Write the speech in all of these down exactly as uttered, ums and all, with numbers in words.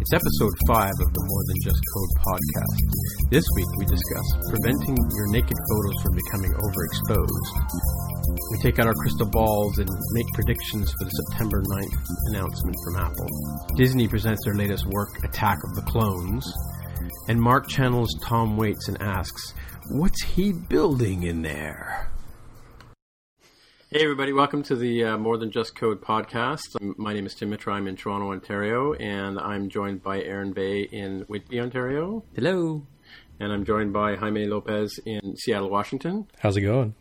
It's episode five of the More Than Just Code podcast. This week we discuss preventing your naked photos from becoming overexposed. We take out our crystal balls and make predictions for the September ninth announcement from Apple. Disney presents their latest work, Attack of the Clones. And Mark channels Tom Waits and asks, what's he building in there? Hey everybody, welcome to the uh, More Than Just Code podcast. My name is Tim Mitra, I'm in Toronto, Ontario, and I'm joined by Aaron Bay in Whitby, Ontario. Hello. And I'm joined by Jaime Lopez in Seattle, Washington. How's it going?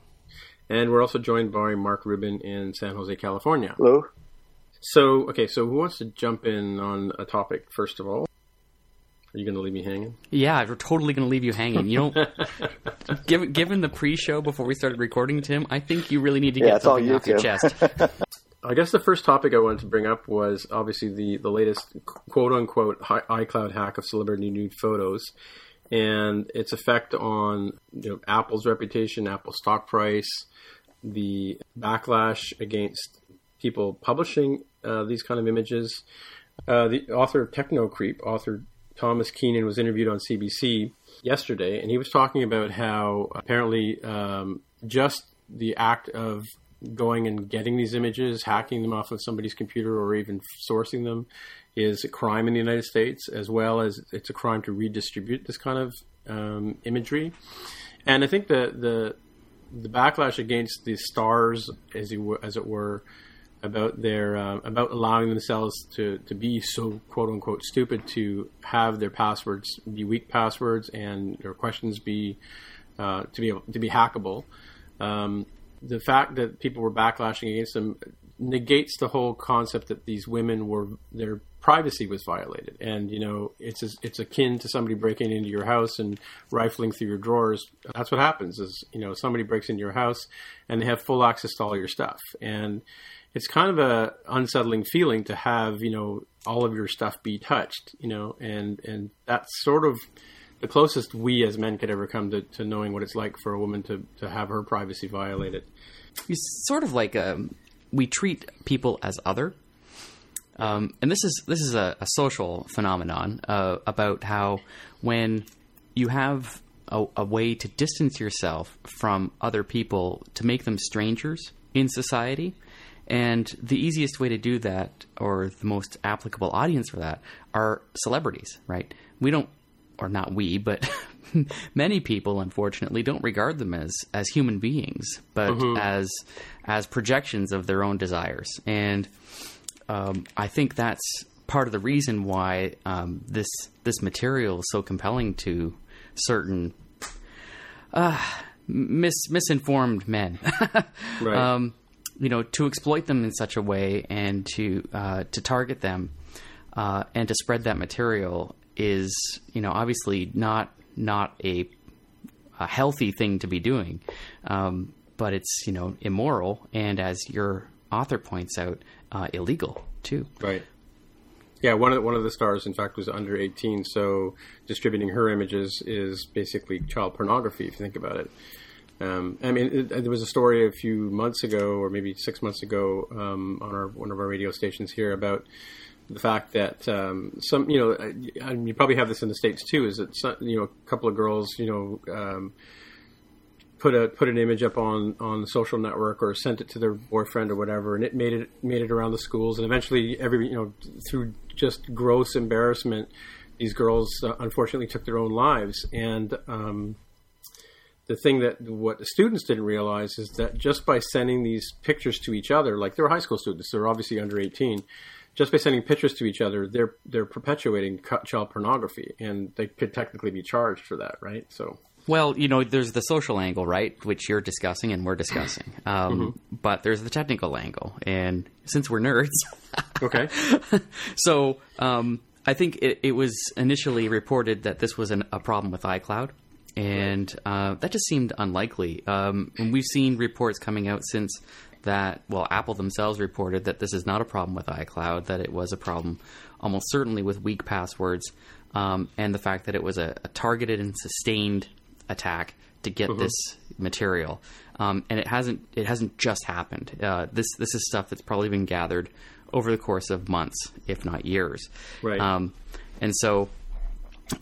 And we're also joined by Mark Rubin in San Jose, California. Hello. So, okay, so who wants to jump in on a topic, first of all? Are you going to leave me hanging? Yeah, we're totally going to leave you hanging. You don't. given, given the pre-show before we started recording, Tim, I think you really need to get yeah, something you, off Tim. your chest. I guess the first topic I wanted to bring up was obviously the, the latest quote-unquote iCloud hack of celebrity nude photos and its effect on you know, Apple's reputation, Apple's stock price, the backlash against people publishing uh, these kind of images. Uh, the author of Technocreep, author Thomas Keenan, was interviewed on C B C yesterday, and he was talking about how apparently um, just the act of going and getting these images, hacking them off of somebody's computer or even sourcing them is a crime in the United States, as well as it's a crime to redistribute this kind of um, imagery. And I think the, the the backlash against the stars, as you, as it were, about their uh, about allowing themselves to, to be so quote unquote stupid to have their passwords be weak passwords and their questions be uh, to be able, to be hackable. Um, the fact that people were backlashing against them negates the whole concept that these women were their privacy was violated, and you know it's it's akin to somebody breaking into your house and rifling through your drawers. That's what happens is you know somebody breaks into your house and they have full access to all your stuff and. It's kind of a unsettling feeling to have, you know, all of your stuff be touched, you know, and, and that's sort of the closest we as men could ever come to, to knowing what it's like for a woman to, to have her privacy violated. It's sort of like um, we treat people as other. Um, and this is this is a, a social phenomenon uh, about how when you have a, a way to distance yourself from other people, to make them strangers in society. And the easiest way to do that, or the most applicable audience for that, are celebrities, right? We don't, or not we, but many people, unfortunately, don't regard them as, as human beings, but mm-hmm. as as projections of their own desires. And um, I think that's part of the reason why um, this this material is so compelling to certain uh, mis misinformed men. Right. Um, you know, to exploit them in such a way and to uh, to target them uh, and to spread that material is, you know, obviously not not a, a healthy thing to be doing, um, but it's, you know, immoral and, as your author points out, uh, illegal too. Right. Yeah, one of the, one of the stars, in fact, was under eighteen, so distributing her images is basically child pornography, if you think about it. Um, I mean, it, there was a story a few months ago, or maybe six months ago, um, on our one of our radio stations here about the fact that um, some, you know, I, I mean, you probably have this in the States too, is that some, you know, a couple of girls, you know, um, put a put an image up on on the social network or sent it to their boyfriend or whatever, and it made it made it around the schools, and eventually, every you know, through just gross embarrassment, these girls uh, unfortunately took their own lives. And um, the thing that what the students didn't realize is that just by sending these pictures to each other, like they're high school students, they're obviously under eighteen, just by sending pictures to each other, they're they're perpetuating child pornography, and they could technically be charged for that, right? So. Well, you know, there's the social angle, right, which you're discussing and we're discussing. Um, mm-hmm. But there's the technical angle. And since we're nerds. Okay. So um, I think it, it was initially reported that this was an, a problem with iCloud. And uh, that just seemed unlikely. Um, and we've seen reports coming out since that, well, Apple themselves reported that this is not a problem with iCloud, that it was a problem almost certainly with weak passwords, um, and the fact that it was a, a targeted and sustained attack to get mm-hmm. this material, um, and it hasn't it hasn't just happened. Uh, this this is stuff that's probably been gathered over the course of months, if not years. Right. Um, and so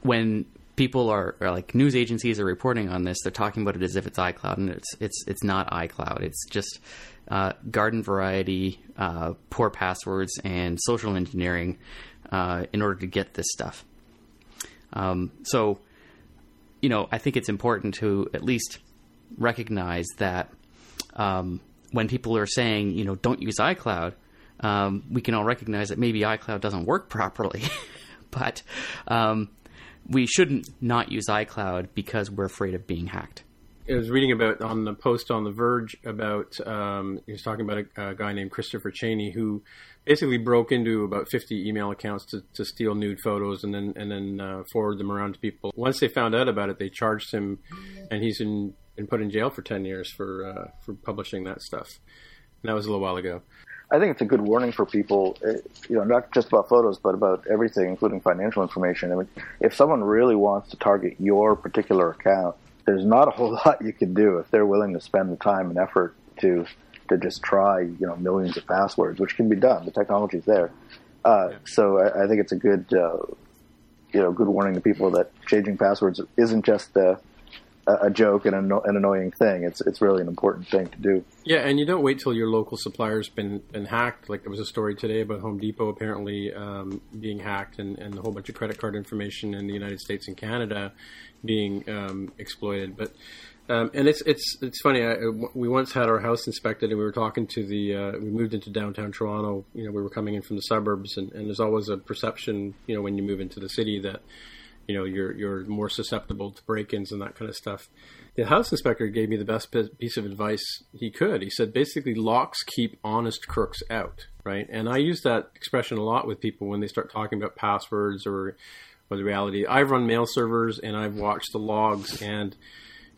when people are, are like news agencies are reporting on this, they're talking about it as if it's iCloud, and it's it's it's not iCloud. It's just uh, garden variety, uh, poor passwords, and social engineering uh, in order to get this stuff. Um, so. You know, I think it's important to at least recognize that um, when people are saying, you know, don't use iCloud, um, we can all recognize that maybe iCloud doesn't work properly, but um, we shouldn't not use iCloud because we're afraid of being hacked. I was reading about on the post on The Verge about, um, he was talking about a, a guy named Christopher Chaney who basically broke into about fifty email accounts to, to steal nude photos and then and then uh, forward them around to people. Once they found out about it, they charged him, and he's in, been put in jail for ten years for uh, for publishing that stuff. And that was a little while ago. I think it's a good warning for people, you know, not just about photos, but about everything, including financial information. I mean, if someone really wants to target your particular account, there's not a whole lot you can do if they're willing to spend the time and effort to to just try, you know, millions of passwords, which can be done. The technology's there. Uh, yeah. So I, I think it's a good, uh, you know, good warning to people that changing passwords isn't just a, a joke and a, an annoying thing. It's it's really an important thing to do. Yeah, and you don't wait till your local supplier's been, been hacked. Like there was a story today about Home Depot apparently um, being hacked and, and a whole bunch of credit card information in the United States and Canada being um, exploited. But um, and it's it's it's funny. I, we once had our house inspected, and we were talking to the. Uh, we moved into downtown Toronto. You know, we were coming in from the suburbs, and, and there's always a perception, you know, when you move into the city that. You know, you're you're more susceptible to break-ins and that kind of stuff. The house inspector gave me the best piece of advice he could. He said, basically, locks keep honest crooks out, right? And I use that expression a lot with people when they start talking about passwords or, or the reality. I've run mail servers, and I've watched the logs and,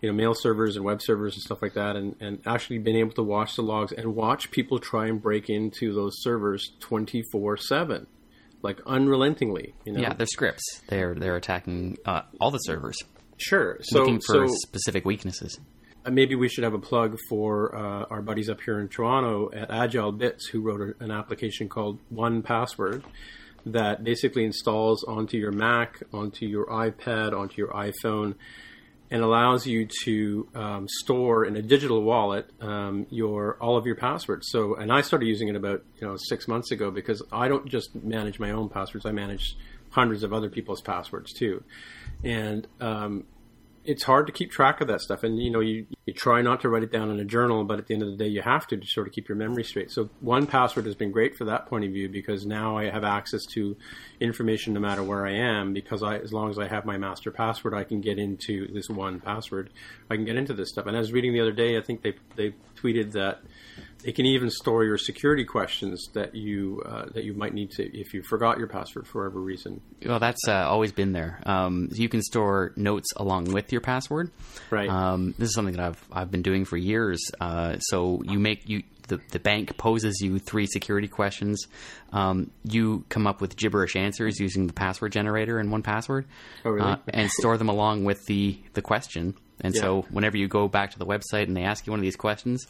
you know, mail servers and web servers and stuff like that, and, and actually been able to watch the logs and watch people try and break into those servers twenty-four seven. Like unrelentingly, you know. Yeah, they're scripts. They're they're attacking uh, all the servers. Sure. So, looking for so, specific weaknesses. Uh, maybe we should have a plug for uh, our buddies up here in Toronto at Agile Bits, who wrote a, an application called one Password that basically installs onto your Mac, onto your iPad, onto your iPhone, and allows you to um, store in a digital wallet um, your all of your passwords. So, and I started using it about you know six months ago because I don't just manage my own passwords; I manage hundreds of other people's passwords too. And um, it's hard to keep track of that stuff. And you know, you You try not to write it down in a journal, but at the end of the day, you have to, to sort of keep your memory straight. So one Password has been great for that point of view, because now I have access to information no matter where I am, because I, as long as I have my master password, I can get into this one Password. I can get into this stuff. And I was reading the other day, I think they they tweeted that it can even store your security questions that you uh, that you might need to if you forgot your password for whatever reason. Well, that's uh, always been there. Um, you can store notes along with your password. Right. Um, this is something that I've I've been doing for years. Uh, so you make you the, the bank poses you three security questions. Um, you come up with gibberish answers using the password generator in one Password. Oh, really? Uh, and store them along with the the question. And yeah. So whenever you go back to the website and they ask you one of these questions,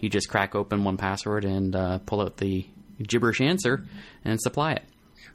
you just crack open one Password and uh, pull out the gibberish answer and supply it.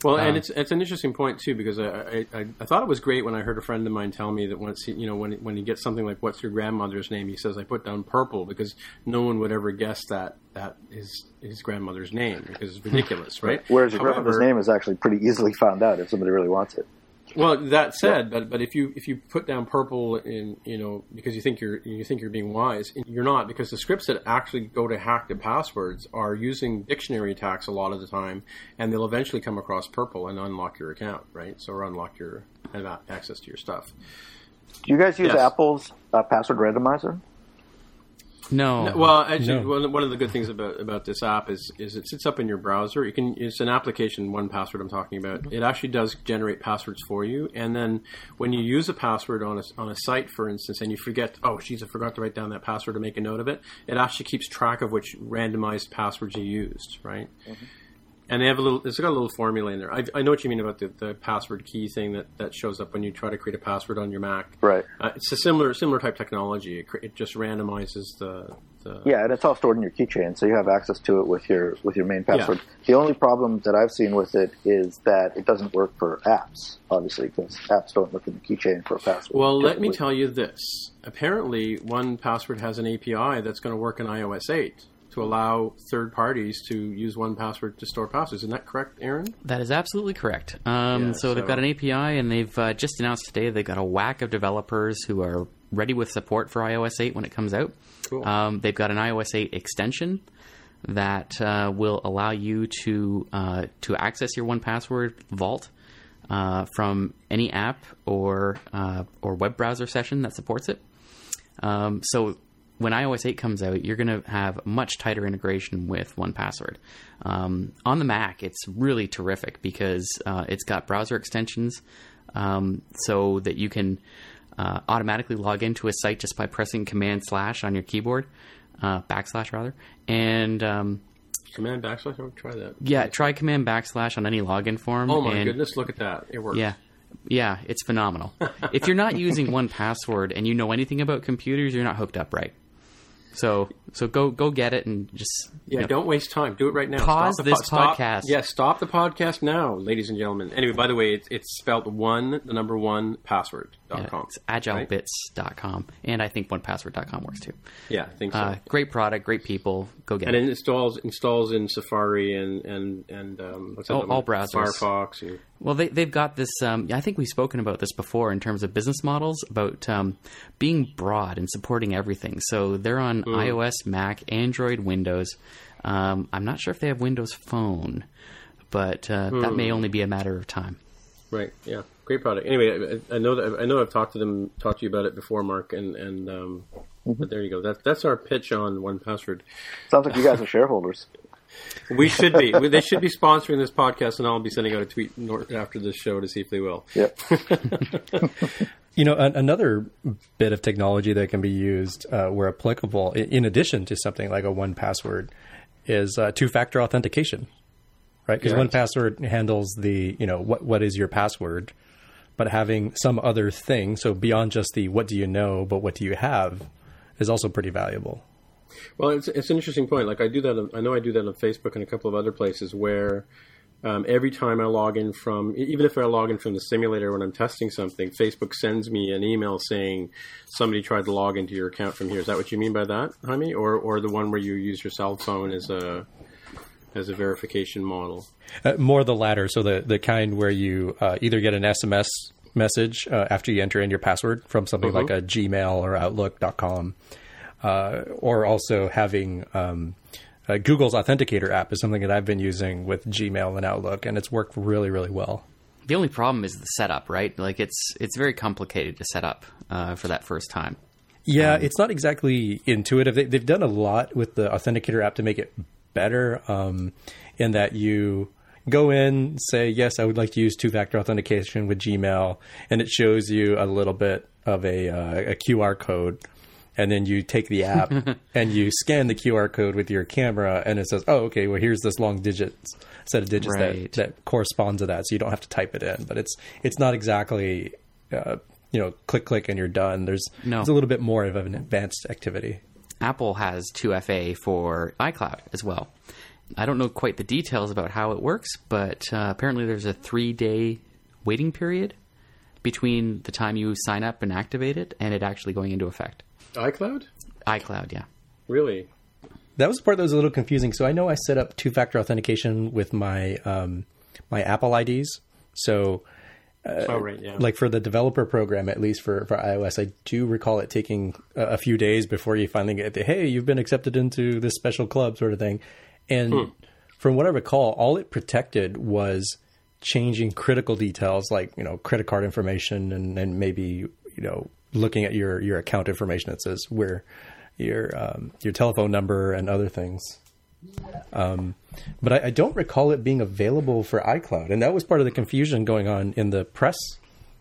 Well, uh, and it's it's an interesting point too, because I, I I thought it was great when I heard a friend of mine tell me that once he, you know when when he gets something like "What's your grandmother's name?" he says, "I put down purple," because no one would ever guess that that is his grandmother's name, because it's ridiculous, right? Whereas your grandmother's name is actually pretty easily found out if somebody really wants it. Well, that said, yeah. but but if you if you put down purple in, you know, because you think you're you think you're being wise, you're not, because the scripts that actually go to hack the passwords are using dictionary attacks a lot of the time, and they'll eventually come across purple and unlock your account, right? So or unlock your and access to your stuff. Do you guys use yes. Apple's uh, password randomizer? No. no. Well, actually, no. one of the good things about, about this app is, is it sits up in your browser. You can It's an application, one Password I'm talking about. It actually does generate passwords for you. And then when you use a password on a, on a site, for instance, and you forget, oh, geez, I forgot to write down that password or make a note of it, it actually keeps track of which randomized passwords you used, right? Mm-hmm. And they have a little, it's got a little formula in there. I, I know what you mean about the, the password key thing that, that shows up when you try to create a password on your Mac. Right. Uh, it's a similar similar type technology. It, it just randomizes the, the... Yeah, and it's all stored in your keychain, so you have access to it with your with your main password. Yeah. The only problem that I've seen with it is that it doesn't work for apps, obviously, because apps don't look in the keychain for a password. Well, typically. Let me tell you this. Apparently, one Password has an A P I that's going to work in iOS eight. To allow third parties to use one Password to store passwords. Isn't that correct, Aaron? That is absolutely correct. Um, yeah, so, so they've got an A P I, and they've uh, just announced today they've got a whack of developers who are ready with support for iOS eight when it comes out. Cool. Um, they've got an iOS eight extension that uh, will allow you to uh, to access your one Password vault uh, from any app or uh, or web browser session that supports it. Um, so. When iOS eight comes out, you're going to have much tighter integration with one Password. Um, on the Mac, it's really terrific because uh, it's got browser extensions um, so that you can uh, automatically log into a site just by pressing Command slash on your keyboard, uh, backslash rather. And um, Command backslash? I would try that. Yeah, try Command backslash on any login form. Oh, my and, goodness. Look at that. It works. Yeah. Yeah, it's phenomenal. If you're not using one Password and you know anything about computers, you're not hooked up right. So so go go get it and just... Yeah, you know, don't waste time. Do it right now. Pause stop the this po- podcast. Stop, yeah, stop the podcast now, ladies and gentlemen. Anyway, by the way, it's, it's spelled one, the number one, password dot com. Yeah, it's agilebits dot com. Right? And I think one password dot com works too. Yeah, I think so. Uh, great product, great people. Go get and it. And it installs, installs in Safari and... and, and um, what's that all, all browsers. Firefox. And... Well, they, they've got this... Um, I think we've spoken about this before in terms of business models, about um, being broad and supporting everything. So they're on Mm. iOS, Mac, Android, Windows. Um, I'm not sure if they have Windows Phone, but uh, mm. that may only be a matter of time. Right. Yeah. Great product. Anyway, I, I know that I know I've talked to them, talked to you about it before, Mark, and and um, mm-hmm. but there you go. That that's our pitch on one Password. Sounds like you guys are shareholders. We should be. They should be sponsoring this podcast, and I'll be sending out a tweet after this show to see if they will. Yep. You know, an, another bit of technology that can be used uh, where applicable, in, in addition to something like a one Password, is uh, two-factor authentication, right? Because one Password handles the, you know, what what is your password, but having some other thing, so beyond just the what do you know, but what do you have, is also pretty valuable. Well, it's it's an interesting point. Like I do that. On, I know I do that on Facebook and a couple of other places where um, every time I log in from, even if I log in from the simulator when I'm testing something, Facebook sends me an email saying somebody tried to log into your account from here. Is that what you mean by that, Jaime? Or or the one where you use your cell phone as a as a verification model? Uh, more the latter. So the the kind where you uh, either get an S M S message uh, after you enter in your password from something mm-hmm. like a Gmail or Outlook dot com. uh, or also having um, uh, Google's Authenticator app is something that I've been using with Gmail and Outlook, and it's worked really, really well. The only problem is the setup, right? Like it's it's very complicated to set up uh, for that first time. Yeah, um, it's not exactly intuitive. They, they've done a lot with the Authenticator app to make it better um, in that you go in, say, yes, I would like to use two-factor authentication with Gmail, and it shows you a little bit of a, uh, a Q R code. And then you take the app and you scan the Q R code with your camera, and it says, oh, okay, well, here's this long digits, set of digits right. that, that correspond to that. So you don't have to type it in. But it's it's not exactly, uh, you know, click, click, and you're done. There's, no. there's a little bit more of an advanced activity. Apple has two F A for iCloud as well. I don't know quite the details about how it works, but uh, apparently there's a three-day waiting period between the time you sign up and activate it and it actually going into effect. iCloud? iCloud, yeah. Really? That was the part that was a little confusing. So I know I set up two-factor authentication with my um, my Apple I Ds. So uh, oh, right, yeah. like for the developer program, at least for, for iOS, I do recall it taking a, a few days before you finally get the, hey, you've been accepted into this special club sort of thing. And hmm. from what I recall, all it protected was changing critical details like, you know, credit card information and, and maybe, you know, looking at your, your account information that says where your um, your telephone number and other things. Um, but I, I don't recall it being available for iCloud. And that was part of the confusion going on in the press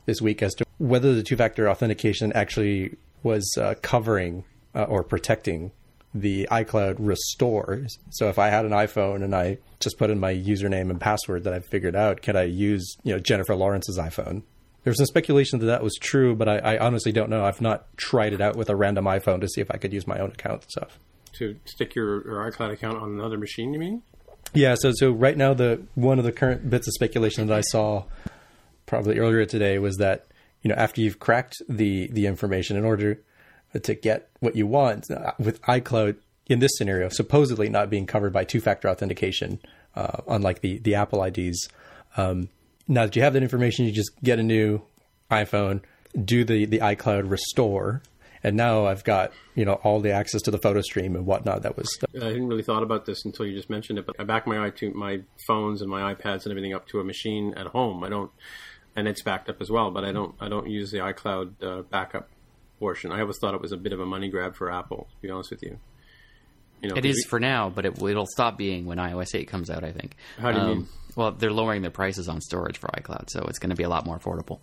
this week as to whether the two-factor authentication actually was uh, covering uh, or protecting the iCloud restore. So if I had an iPhone and I just put in my username and password that I figured out, could I use, you know, Jennifer Lawrence's iPhone? There's some speculation that that was true, but I, I honestly don't know. I've not tried it out with a random iPhone to see if I could use my own account and stuff. To stick your, your iCloud account on another machine, you mean? Yeah. So, so right now, the one of the current bits of speculation that I saw probably earlier today was that, you know, after you've cracked the the information in order to get what you want with iCloud in this scenario, supposedly not being covered by two-factor authentication, uh, unlike the, the Apple I Ds. Um, now that you have that information, you just get a new iPhone, do the, the iCloud restore. And now I've got, you know, all the access to the photo stream and whatnot. That was stuff. I hadn't really thought about this until you just mentioned it, but I back my iTunes, my phones and my iPads and everything up to a machine at home. I don't, and it's backed up as well, but I don't, I don't use the iCloud uh, backup portion. I always thought it was a bit of a money grab for Apple, to be honest with you. You know, it is we, for now, but it, it'll stop being when iOS eight comes out, I think. How do you um, mean? Well, they're lowering their prices on storage for iCloud, so it's going to be a lot more affordable.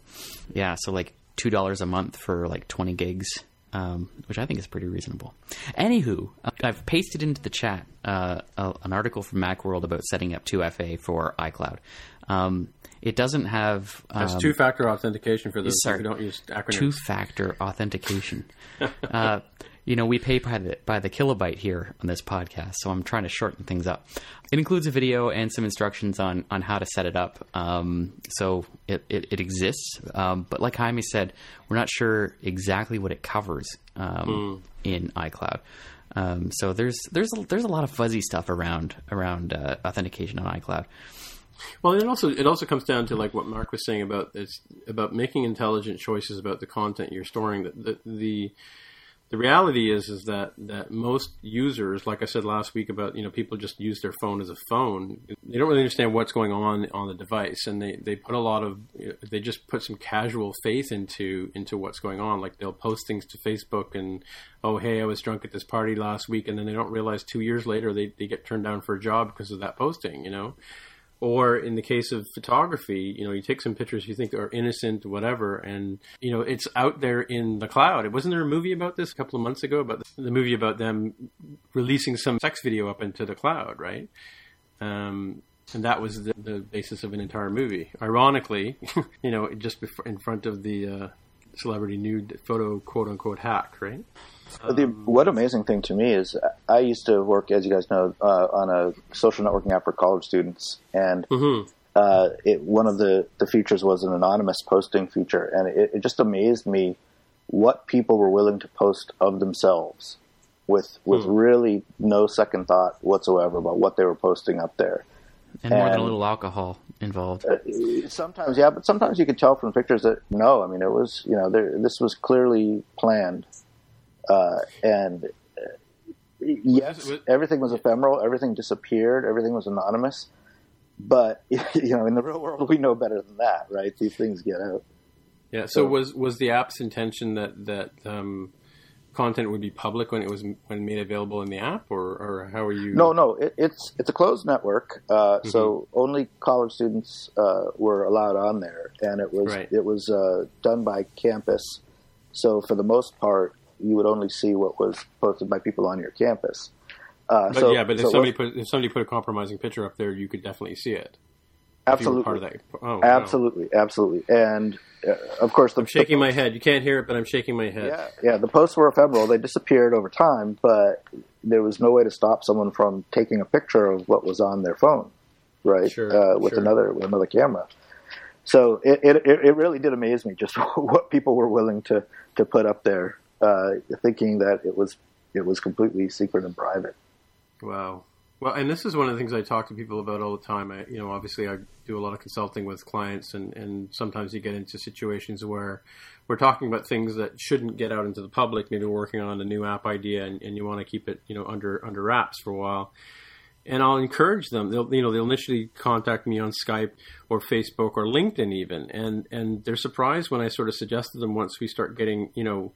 Yeah, so like two dollars a month for like twenty gigs, um, which I think is pretty reasonable. Anywho, I've pasted into the chat uh, a, an article from Macworld about setting up two F A for iCloud. Um, it doesn't have... Um, That's two-factor authentication for those who don't use acronyms. Two-factor authentication. uh, you know, we pay by the, by the kilobyte here on this podcast, so I'm trying to shorten things up. It includes a video and some instructions on, on how to set it up. Um, so it, it, it exists. Um, but like Jaime said, we're not sure exactly what it covers um, mm. in iCloud. Um, so there's there's a, there's a lot of fuzzy stuff around, around uh, authentication on iCloud. Well, it also it also comes down to like what Mark was saying about it's about making intelligent choices about the content you're storing. The the the, the reality is is that, that most users, like I said last week about, you know, people just use their phone as a phone. They don't really understand what's going on on the device, and they, they put a lot of they just put some casual faith into into what's going on. Like they'll post things to Facebook and, oh hey, I was drunk at this party last week, and then they don't realize two years later they, they get turned down for a job because of that posting, you know. Or in the case of photography, you know, you take some pictures you think are innocent, whatever, and, you know, it's out there in the cloud. Wasn't there a movie about this a couple of months ago, about the, the movie about them releasing some sex video up into the cloud, right? Um, and that was the, the basis of an entire movie. Ironically, you know, just before, in front of the uh, celebrity nude photo, quote-unquote, hack, right? Um, the, what amazing thing to me is I used to work, as you guys know, uh, on a social networking app for college students. And mm-hmm. uh, it, one of the, the features was an anonymous posting feature. And it, it just amazed me what people were willing to post of themselves with with mm. really no second thought whatsoever about what they were posting up there. And, and more than a little alcohol involved. Uh, sometimes, yeah. But sometimes you could tell from pictures that, no, I mean, it was, you know, there, this was clearly planned. Uh, and Yes, was, was, everything was ephemeral. Everything disappeared. Everything was anonymous. But, you know, in the real world, we know better than that, right? These things get out. Yeah. So, so was, was the app's intention that that um, content would be public when it was when made available in the app, or, or how are you? No, no. It, it's it's a closed network, uh, mm-hmm. so only college students uh, were allowed on there, and it was right. it was uh, done by campus. So for the most part, you would only see what was posted by people on your campus. Uh, but so, yeah, but if so somebody what, put if somebody put a compromising picture up there, you could definitely see it. Absolutely, part of that. Oh, absolutely, wow. absolutely. And uh, of course, the, I'm shaking the posts, my head. You can't hear it, but I'm shaking my head. Yeah, yeah. The posts were ephemeral; they disappeared over time, but there was no way to stop someone from taking a picture of what was on their phone, right? Sure, uh, with sure. another with another camera. So it, it it really did amaze me just what people were willing to, to put up there, uh, thinking that it was it was completely secret and private. Wow. Well, and this is one of the things I talk to people about all the time. I, you know, obviously I do a lot of consulting with clients, and, and sometimes you get into situations where we're talking about things that shouldn't get out into the public. Maybe working on a new app idea, and, and you want to keep it, you know, under under wraps for a while. And I'll encourage them. They'll, you know, they'll initially contact me on Skype or Facebook or LinkedIn even, and and they're surprised when I sort of suggest to them once we start getting, you know,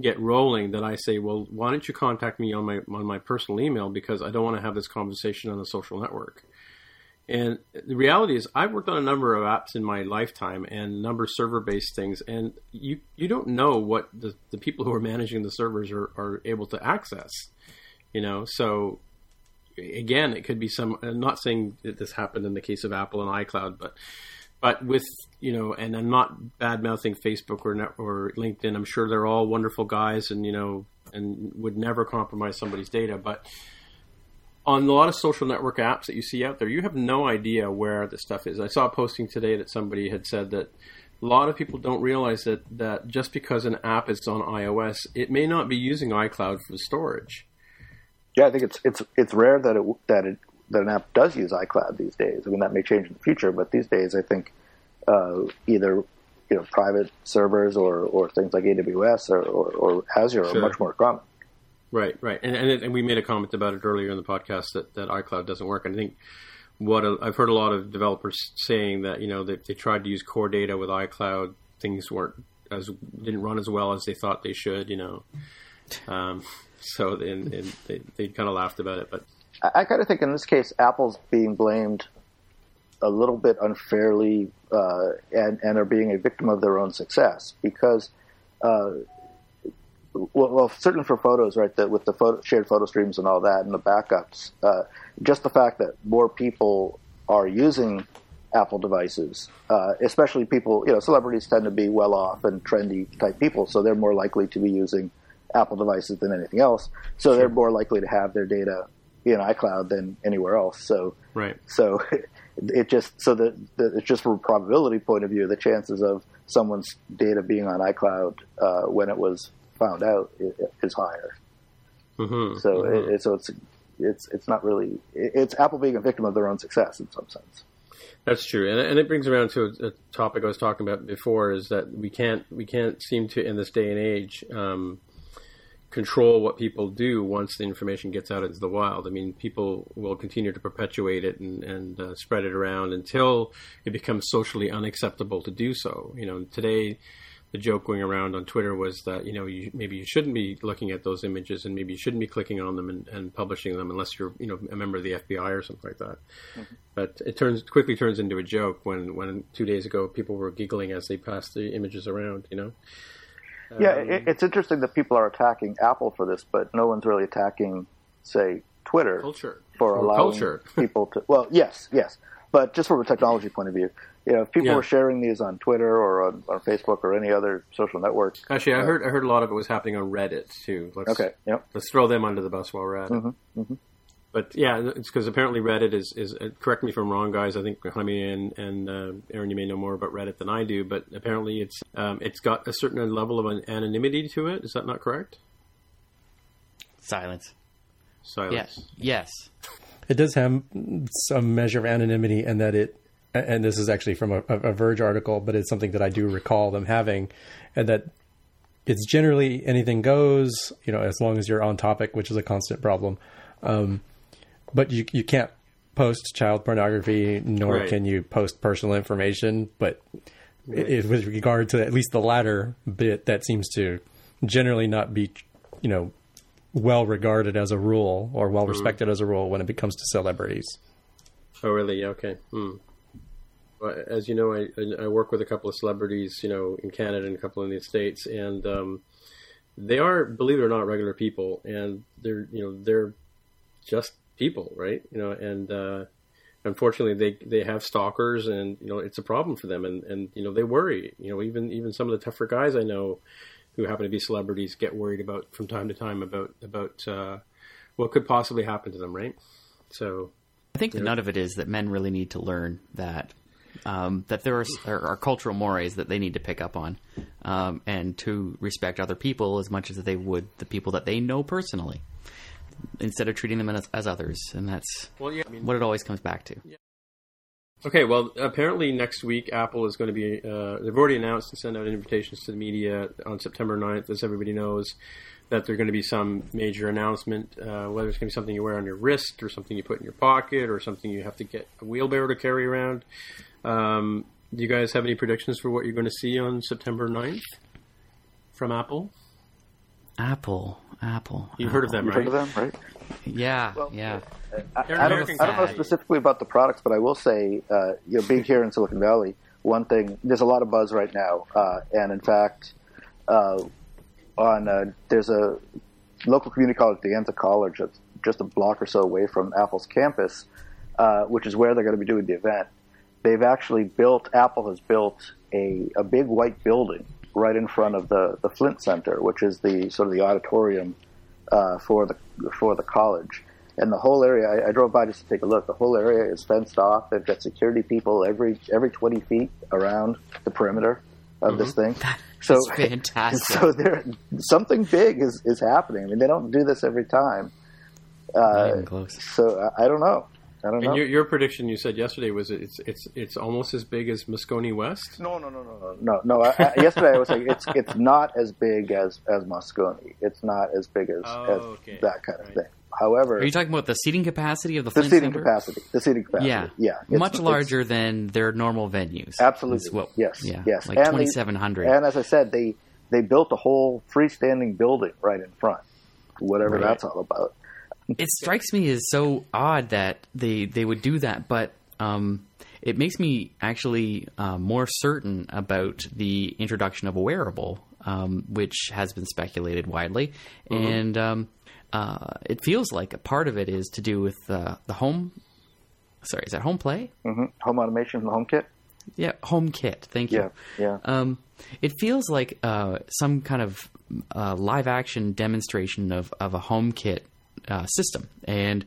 get rolling, that I say, well, why don't you contact me on my on my personal email, because I don't want to have this conversation on a social network. And the reality is, I've worked on a number of apps in my lifetime and a number of server-based things, and you you don't know what the, the people who are managing the servers are, are able to access, you know, so. Again, it could be some. I'm not saying that this happened in the case of Apple and iCloud, but but with, you know, and I'm not bad mouthing Facebook or net, or LinkedIn. I'm sure they're all wonderful guys, and you know, and would never compromise somebody's data. But on a lot of social network apps that you see out there, you have no idea where this stuff is. I saw a posting today that somebody had said that a lot of people don't realize that that just because an app is on iOS, it may not be using iCloud for storage. Yeah, I think it's it's it's rare that it that it that an app does use iCloud these days. I mean, that may change in the future, but these days I think uh, either you know private servers or, or things like A W S or or, or Azure sure. are much more common. Right, right, and and, it, and we made a comment about it earlier in the podcast that, that iCloud doesn't work. And I think what a, I've heard a lot of developers saying that you know they, they tried to use core data with iCloud, things weren't as didn't run as well as they thought they should. You know. Um, So and, and they they kind of laughed about it, but I, I kind of think in this case, Apple's being blamed a little bit unfairly, uh, and and are being a victim of their own success because, uh, well, well, certainly for photos, right? That with the photo, shared photo streams and all that, and the backups, uh, just the fact that more people are using Apple devices, uh, especially people, you know, celebrities tend to be well off and trendy type people, so they're more likely to be using Apple devices than anything else, so sure. they're more likely to have their data in iCloud than anywhere else. So, right. So it just so that it's just from a probability point of view, the chances of someone's data being on iCloud uh, when it was found out is higher. Mm-hmm. So, mm-hmm. It, so it's it's it's not really it's Apple being a victim of their own success in some sense. That's true, and, and it brings around to a, a topic I was talking about before: is that we can't we can't seem to in this day and age. Um, control what people do once the information gets out into the wild. I mean, people will continue to perpetuate it and, and uh, spread it around until it becomes socially unacceptable to do so. You know, today the joke going around on Twitter was that, you know, you, maybe you shouldn't be looking at those images and maybe you shouldn't be clicking on them and, and publishing them unless you're, you know, a member of the F B I or something like that. Mm-hmm. But it turns quickly turns into a joke when, when two days ago people were giggling as they passed the images around, you know. Yeah, it, it's interesting that people are attacking Apple for this, but no one's really attacking, say, Twitter culture. for allowing culture. people to. Well, yes, yes, but just from a technology point of view, you know, if people yeah. were sharing these on Twitter or on, on Facebook or any other social network. Actually, I uh, heard I heard a lot of it was happening on Reddit too. Let's, okay, yep. Let's throw them under the bus while we're at it. Mm-hmm, mm-hmm. But yeah, it's because apparently Reddit is, is – correct me if I'm wrong, guys. I think Jaime and, and uh, Aaron, you may know more about Reddit than I do. But apparently it's um, it's got a certain level of an anonymity to it. Is that not correct? Silence. Silence. Yeah. Yes. It does have some measure of anonymity and that it – and this is actually from a, a Verge article, but it's something that I do recall them having, and that it's generally anything goes, you know, as long as you're on topic, which is a constant problem. Um, but you you can't post child pornography, nor right. can you post personal information. But right. it, with regard to at least the latter bit, that seems to generally not be, you know, well regarded as a rule or well respected mm. as a rule when it comes to celebrities. Oh, really? Okay. Mm. As you know, I, I work with a couple of celebrities, you know, in Canada and a couple in the States, and um, they are, believe it or not, regular people, and they're, you know, they're just people, right? You know, and uh, unfortunately, they, they have stalkers, and you know, it's a problem for them, and, and you know, they worry. You know, even even some of the tougher guys I know, who happen to be celebrities, get worried about from time to time about about uh, what could possibly happen to them, right? So, I think the nut of it is that men really need to learn that. Um, that there are, are cultural mores that they need to pick up on, um, and to respect other people as much as they would the people that they know personally, instead of treating them as, as others. And that's well, yeah, I mean, what it always comes back to. Yeah. Okay, well, apparently next week Apple is going to be, uh, they've already announced and sent out invitations to the media on September ninth, as everybody knows, that there's going to be some major announcement, uh, whether it's going to be something you wear on your wrist or something you put in your pocket or something you have to get a wheelbarrow to carry around. Um, do you guys have any predictions for what you're going to see on September ninth from Apple? Apple, Apple. You've heard of them, right? You've heard of them, right? Yeah, well, yeah. I, I, don't, I don't know specifically about the products, but I will say, uh, you know, being here in Silicon Valley, one thing, there's a lot of buzz right now. Uh, and in fact, uh, on uh, there's a local community college, the Anza College, that's just a block or so away from Apple's campus, uh, which is where they're going to be doing the event. They've actually built, Apple has built a, a big white building right in front of the, the Flint Center, which is the sort of the auditorium uh, for the for the college. And the whole area, I, I drove by just to take a look, the whole area is fenced off. They've got security people every every twenty feet around the perimeter of mm-hmm. this thing. That so is fantastic. So there, something big is, is happening. I mean, they don't do this every time. Uh, Not even close. So I, I don't know. I don't know. And your, your prediction you said yesterday was it's it's it's almost as big as Moscone West? No, no, no, no, no, no. no. I, I, yesterday I was like it's it's not as big as, as Moscone. It's not as big as, oh, as okay. that kind of right. thing. However, are you talking about the seating capacity of the, the Flint seating Center? capacity? The seating capacity. Yeah, yeah. It's, much larger than their normal venues. Absolutely. What, yes. Yeah. Yes. Like twenty-seven hundred. And as I said, they they built a whole freestanding building right in front. Whatever right. that's all about. It strikes me as so odd that they, they would do that, but um, it makes me actually uh, more certain about the introduction of a wearable, um, which has been speculated widely. Mm-hmm. And um, uh, it feels like a part of it is to do with uh, the home – sorry, is that home play? Mm-hmm. Home automation, the HomeKit? Yeah, HomeKit. Thank you. Yeah, yeah. Um, it feels like uh, some kind of uh, live-action demonstration of, of a HomeKit Uh, system, and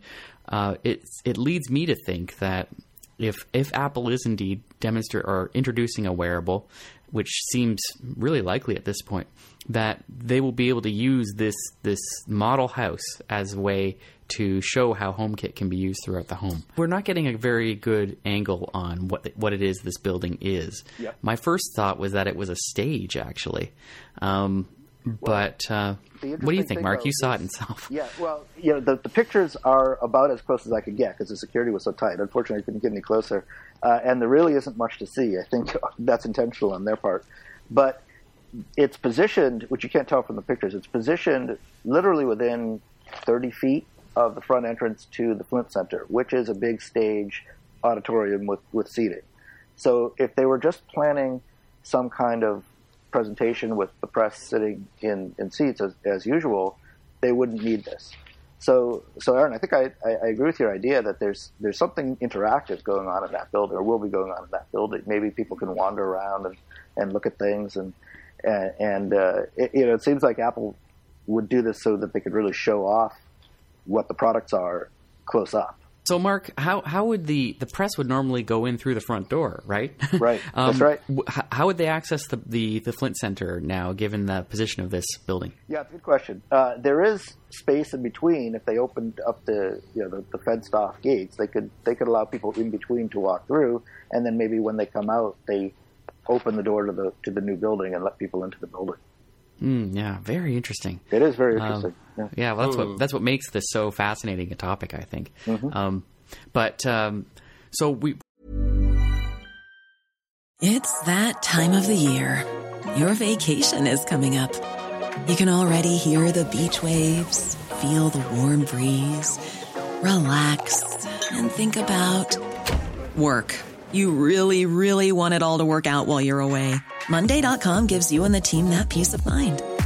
uh, it it leads me to think that if if Apple is indeed demonstrating or introducing a wearable, which seems really likely at this point, that they will be able to use this this model house as a way to show how HomeKit can be used throughout the home. We're not getting a very good angle on what the, what it is this building is. Yep. My first thought was that it was a stage, actually. Um, But uh, what do you think, Mark? Though, you saw it yourself. Yeah, well, you know, the, the pictures are about as close as I could get because the security was so tight. Unfortunately, I couldn't get any closer. Uh, and there really isn't much to see. I think that's intentional on their part. But it's positioned, which you can't tell from the pictures, it's positioned literally within thirty feet of the front entrance to the Flint Center, which is a big stage auditorium with, with seating. So if they were just planning some kind of presentation with the press sitting in, in seats as, as usual, they wouldn't need this. So, so Aaron, I think I, I, I agree with your idea that there's there's something interactive going on in that building, or will be going on in that building. Maybe people can wander around and, and look at things, and and, and uh, it, you know, it seems like Apple would do this so that they could really show off what the products are close up. So, Mark, how, how would the, the press would normally go in through the front door, right? Right. um, That's right. W- how would they access the, the, the Flint Center now, given the position of this building? Yeah, it's a good question. Uh, there is space in between. If they opened up the you know the, the fenced off gates, they could they could allow people in between to walk through, and then maybe when they come out, they open the door to the to the new building and let people into the building. Mm, yeah, very interesting. It is very interesting. Um, yeah, yeah well, that's Ooh. what that's what makes this so fascinating a topic, I think. Mm-hmm. Um, but um, so we. It's that time of the year. Your vacation is coming up. You can already hear the beach waves, feel the warm breeze, relax, and think about work. You really, really want it all to work out while you're away. Monday dot com gives you and the team that peace of mind.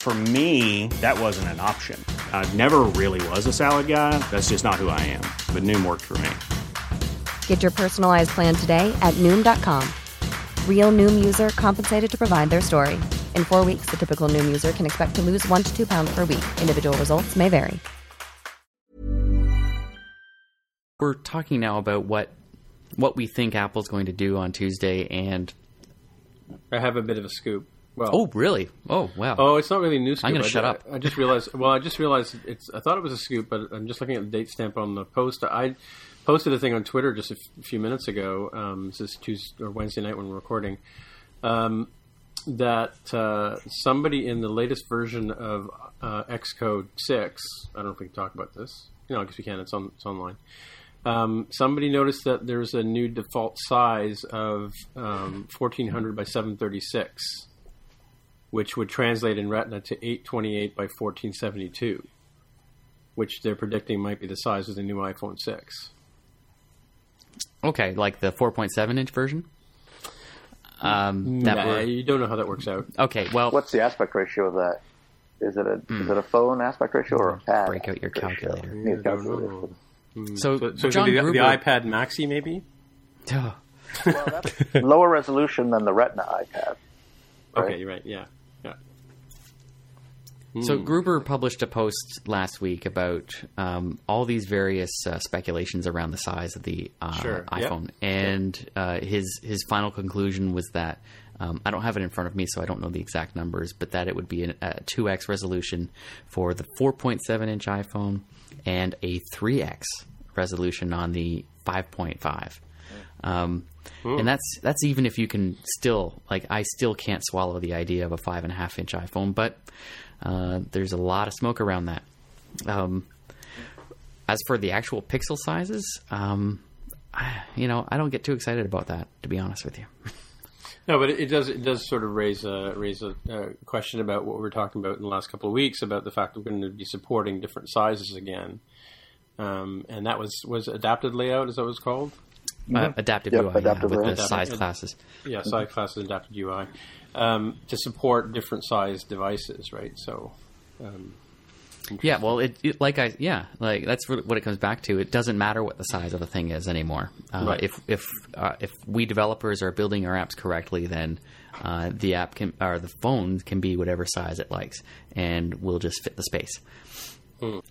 For me, that wasn't an option. I never really was a salad guy. That's just not who I am. But Noom worked for me. Get your personalized plan today at Noom dot com. Real Noom user compensated to provide their story. In four weeks, the typical Noom user can expect to lose one to two pounds per week. Individual results may vary. We're talking now about what what we think Apple's going to do on Tuesday, and I have a bit of a scoop. Well, oh, really? Oh, wow. Oh, it's not really a new scoop. I'm going to shut up. I just realized, well, I just realized, it's. I thought it was a scoop, but I'm just looking at the date stamp on the post. I posted a thing on Twitter just a f- few minutes ago, um, this is Tuesday or Wednesday night when we're recording, um, that uh, somebody in the latest version of uh, Xcode six, I don't know if we can talk about this. No, I guess we can. It's on. It's online. Um, somebody noticed that there's a new default size of um, fourteen hundred by seven thirty-six, which would translate in Retina to eight twenty-eight by fourteen seventy-two, which they're predicting might be the size of the new iPhone six. Okay, like the four point seven inch version? Um, that nah, were... you don't know how that works out. Okay, well... What's the aspect ratio of that? Is it a mm. is it a phone aspect ratio or a pad? Break out your calculator. Yeah, calculator. Mm. So, so, so John the, Gruber... the iPad Maxi, maybe? Duh. Well, that's lower resolution than the Retina iPad. Right? Okay, you're right. Yeah, yeah. Mm. So Gruber published a post last week about um, all these various uh, speculations around the size of the uh, sure. iPhone, yep. and yep. Uh, his his final conclusion was that. Um, I don't have it in front of me, so I don't know the exact numbers, but that it would be an, a two X resolution for the four point seven inch iPhone and a three X resolution on the five point five. Um, mm. And that's that's even if you can still, like, I still can't swallow the idea of a five point five inch iPhone, but uh, there's a lot of smoke around that. Um, as for the actual pixel sizes, um, I, you know, I don't get too excited about that, to be honest with you. No, but it does. It does sort of raise a raise a uh, question about what we were talking about in the last couple of weeks about the fact that we're going to be supporting different sizes again, um, and that was was adaptive layout, is that what it's called? Uh, adaptive yep, U I, adaptive yeah, with the adaptive, size classes. Yeah, size classes, adaptive U I um, to support different size devices, right? So, um, yeah, well, it, it like I yeah, like that's what it comes back to. It doesn't matter what the size of the thing is anymore. Uh, right. If if uh, if we developers are building our apps correctly, then uh, the app can or the phone can be whatever size it likes, and we'll just fit the space.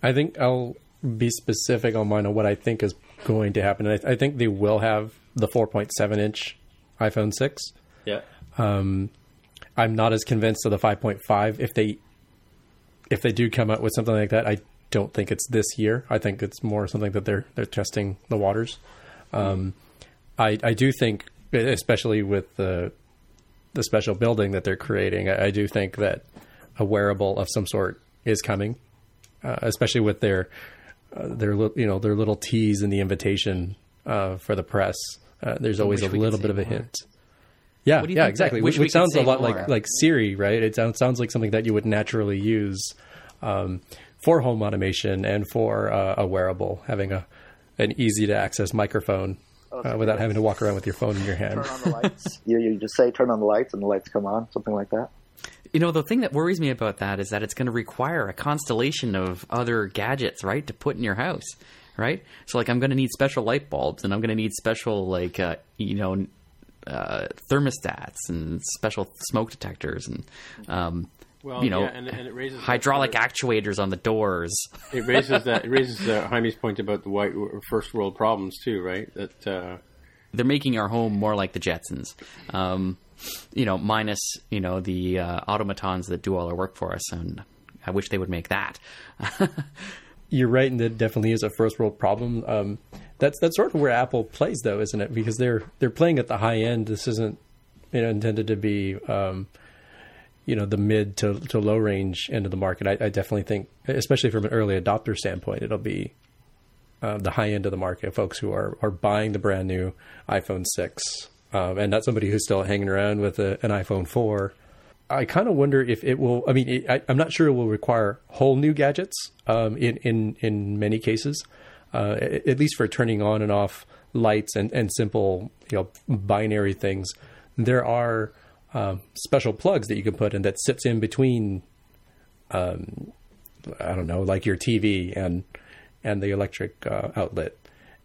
I think I'll be specific on mine on what I think is going to happen. I, th- I think they will have the four point seven inch iPhone six. Yeah. Um, I'm not as convinced of the five point five. If they If they do come up with something like that, I don't think it's this year. I think it's more something that they're they're testing the waters. Um, I I do think, especially with the the special building that they're creating, I, I do think that a wearable of some sort is coming, uh, especially with their uh, their you know their little tease in the invitation uh, for the press. Uh, there's always a little bit of a hint. Yeah, yeah, exactly. Which, which sounds a lot like, like like Siri, right? It sounds sounds like something that you would naturally use um, for home automation and for uh, a wearable, having a an easy to access microphone oh, uh, without having to walk around with your phone in your hand. Turn on the lights. you, you just say turn on the lights and the lights come on, something like that. You know, the thing that worries me about that is that it's going to require a constellation of other gadgets, right, to put in your house, right? So like I'm going to need special light bulbs and I'm going to need special like uh, you know. Uh, thermostats and special smoke detectors and um, well, you know, yeah, and, and it raises hydraulic actuators on the doors. It raises that. It raises uh, Jaime's point about the white first world problems too, right? That uh... they're making our home more like the Jetsons, um, you know, minus you know the uh, automatons that do all our work for us, and I wish they would make that. You're right, and that definitely is a first world problem. Um, that's that's sort of where Apple plays, though, isn't it? Because they're they're playing at the high end. This isn't you know, intended to be, um, you know, the mid to, to low range end of the market. I, I definitely think, especially from an early adopter standpoint, it'll be uh, the high end of the market, folks who are, are buying the brand new iPhone six um, and not somebody who's still hanging around with a, an iPhone four. I kind of wonder if it will, I mean, it, I, I'm not sure it will require whole new gadgets um, in, in, in many cases, uh, at, at least for turning on and off lights and, and simple, you know, binary things. There are um, special plugs that you can put in that sits in between, um, I don't know, like your T V and and the electric uh, outlet.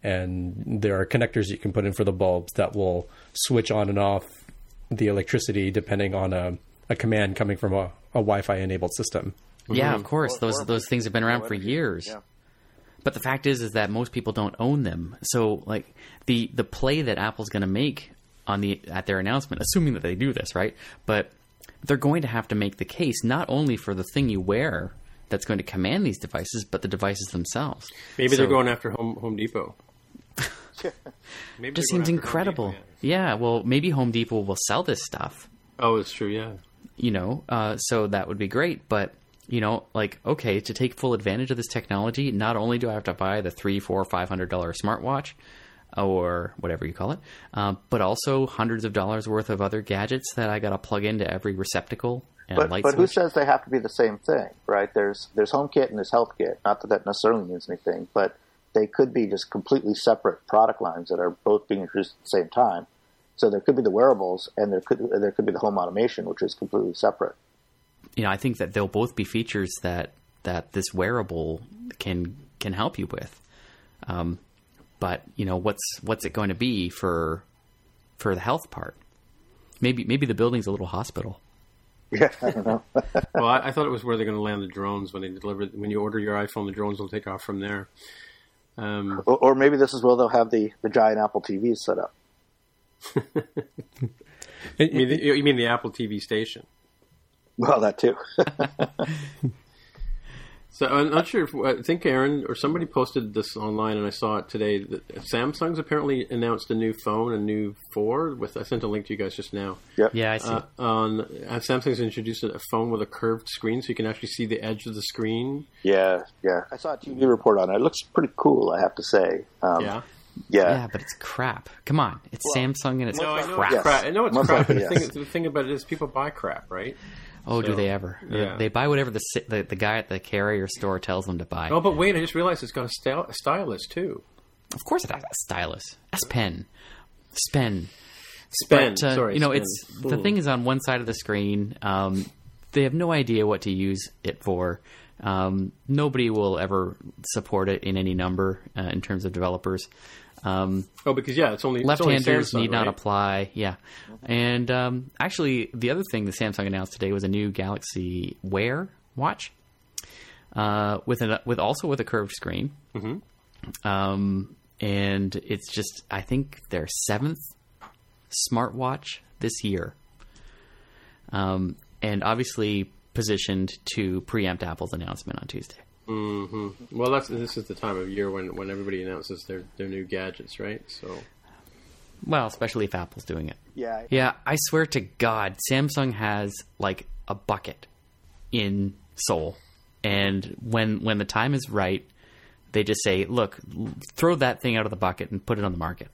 And there are connectors you can put in for the bulbs that will switch on and off the electricity depending on a, a command coming from a, a Wi-Fi enabled system. Yeah, of course. Those those things have been around for years. Yeah. But the fact is, is that most people don't own them. So like the, the play that Apple's going to make on the at their announcement, assuming that they do this, right? But they're going to have to make the case not only for the thing you wear that's going to command these devices, but the devices themselves. Maybe so, they're going after Home, Home Depot. Maybe just seems incredible. Depot, yeah. yeah, well, maybe Home Depot will sell this stuff. Oh, it's true, yeah. You know, uh, so that would be great. But, you know, like, okay, to take full advantage of this technology, not only do I have to buy the three, four, five hundred dollar smartwatch, or whatever you call it, uh, but also hundreds of dollars worth of other gadgets that I got to plug into every receptacle and but, light but switch. Who says they have to be the same thing, right? There's there's HomeKit and there's HealthKit. Not that that necessarily means anything, but they could be just completely separate product lines that are both being introduced at the same time. So there could be the wearables and there could there could be the home automation, which is completely separate. You know, I think that they'll both be features that that this wearable can can help you with. Um But you know what's what's it going to be for for the health part? Maybe maybe the building's a little hospital. Yeah, I don't know. Well, I, I thought it was where they're going to land the drones when they deliver. When you order your iPhone, the drones will take off from there. Um, or, or maybe this is where they'll have the, the giant Apple T Vs set up. you, mean the, you mean the Apple T V station? Well, that too. So I'm not sure if I think Aaron or somebody posted this online, and I saw it today. That Samsung's apparently announced a new phone, a new four. With I sent a link to you guys just now. Yep. Yeah, I see. Uh, on Samsung's introduced a phone with a curved screen, so you can actually see the edge of the screen. Yeah, yeah. I saw a T V report on it. It looks pretty cool, I have to say. Um, yeah. Yeah. Yeah, but it's crap. Come on, it's well, Samsung, and it's no, crap. I know it's crap. I know it's Most crap. But yes. the, thing, the thing about it is, people buy crap, right? Oh, so, do they ever? Yeah. They buy whatever the, the the guy at the carrier store tells them to buy. Oh, but wait, I just realized it's got a, styl- a stylus, too. Of course it has a stylus. S-Pen. S-Pen. S-Pen, but, uh, sorry. You know, S-Pen. It's, the thing is on one side of the screen. Um, they have no idea what to use it for. Um, nobody will ever support it in any number uh, in terms of developers. Um, oh, because, yeah, it's only left-handers it's only Samsung, need not right? apply. Yeah. And um, actually, the other thing that Samsung announced today was a new Galaxy Wear watch uh, with an, with also with a curved screen. Mm-hmm. Um, and it's just, I think, their seventh smartwatch this year. Um, and obviously positioned to preempt Apple's announcement on Tuesday. Mm-hmm. Well, that's this is the time of year when, when everybody announces their, their new gadgets, right? So, well, especially if Apple's doing it. Yeah. Yeah, I swear to God, Samsung has like a bucket in Seoul, and when when the time is right, they just say, "Look, throw that thing out of the bucket and put it on the market."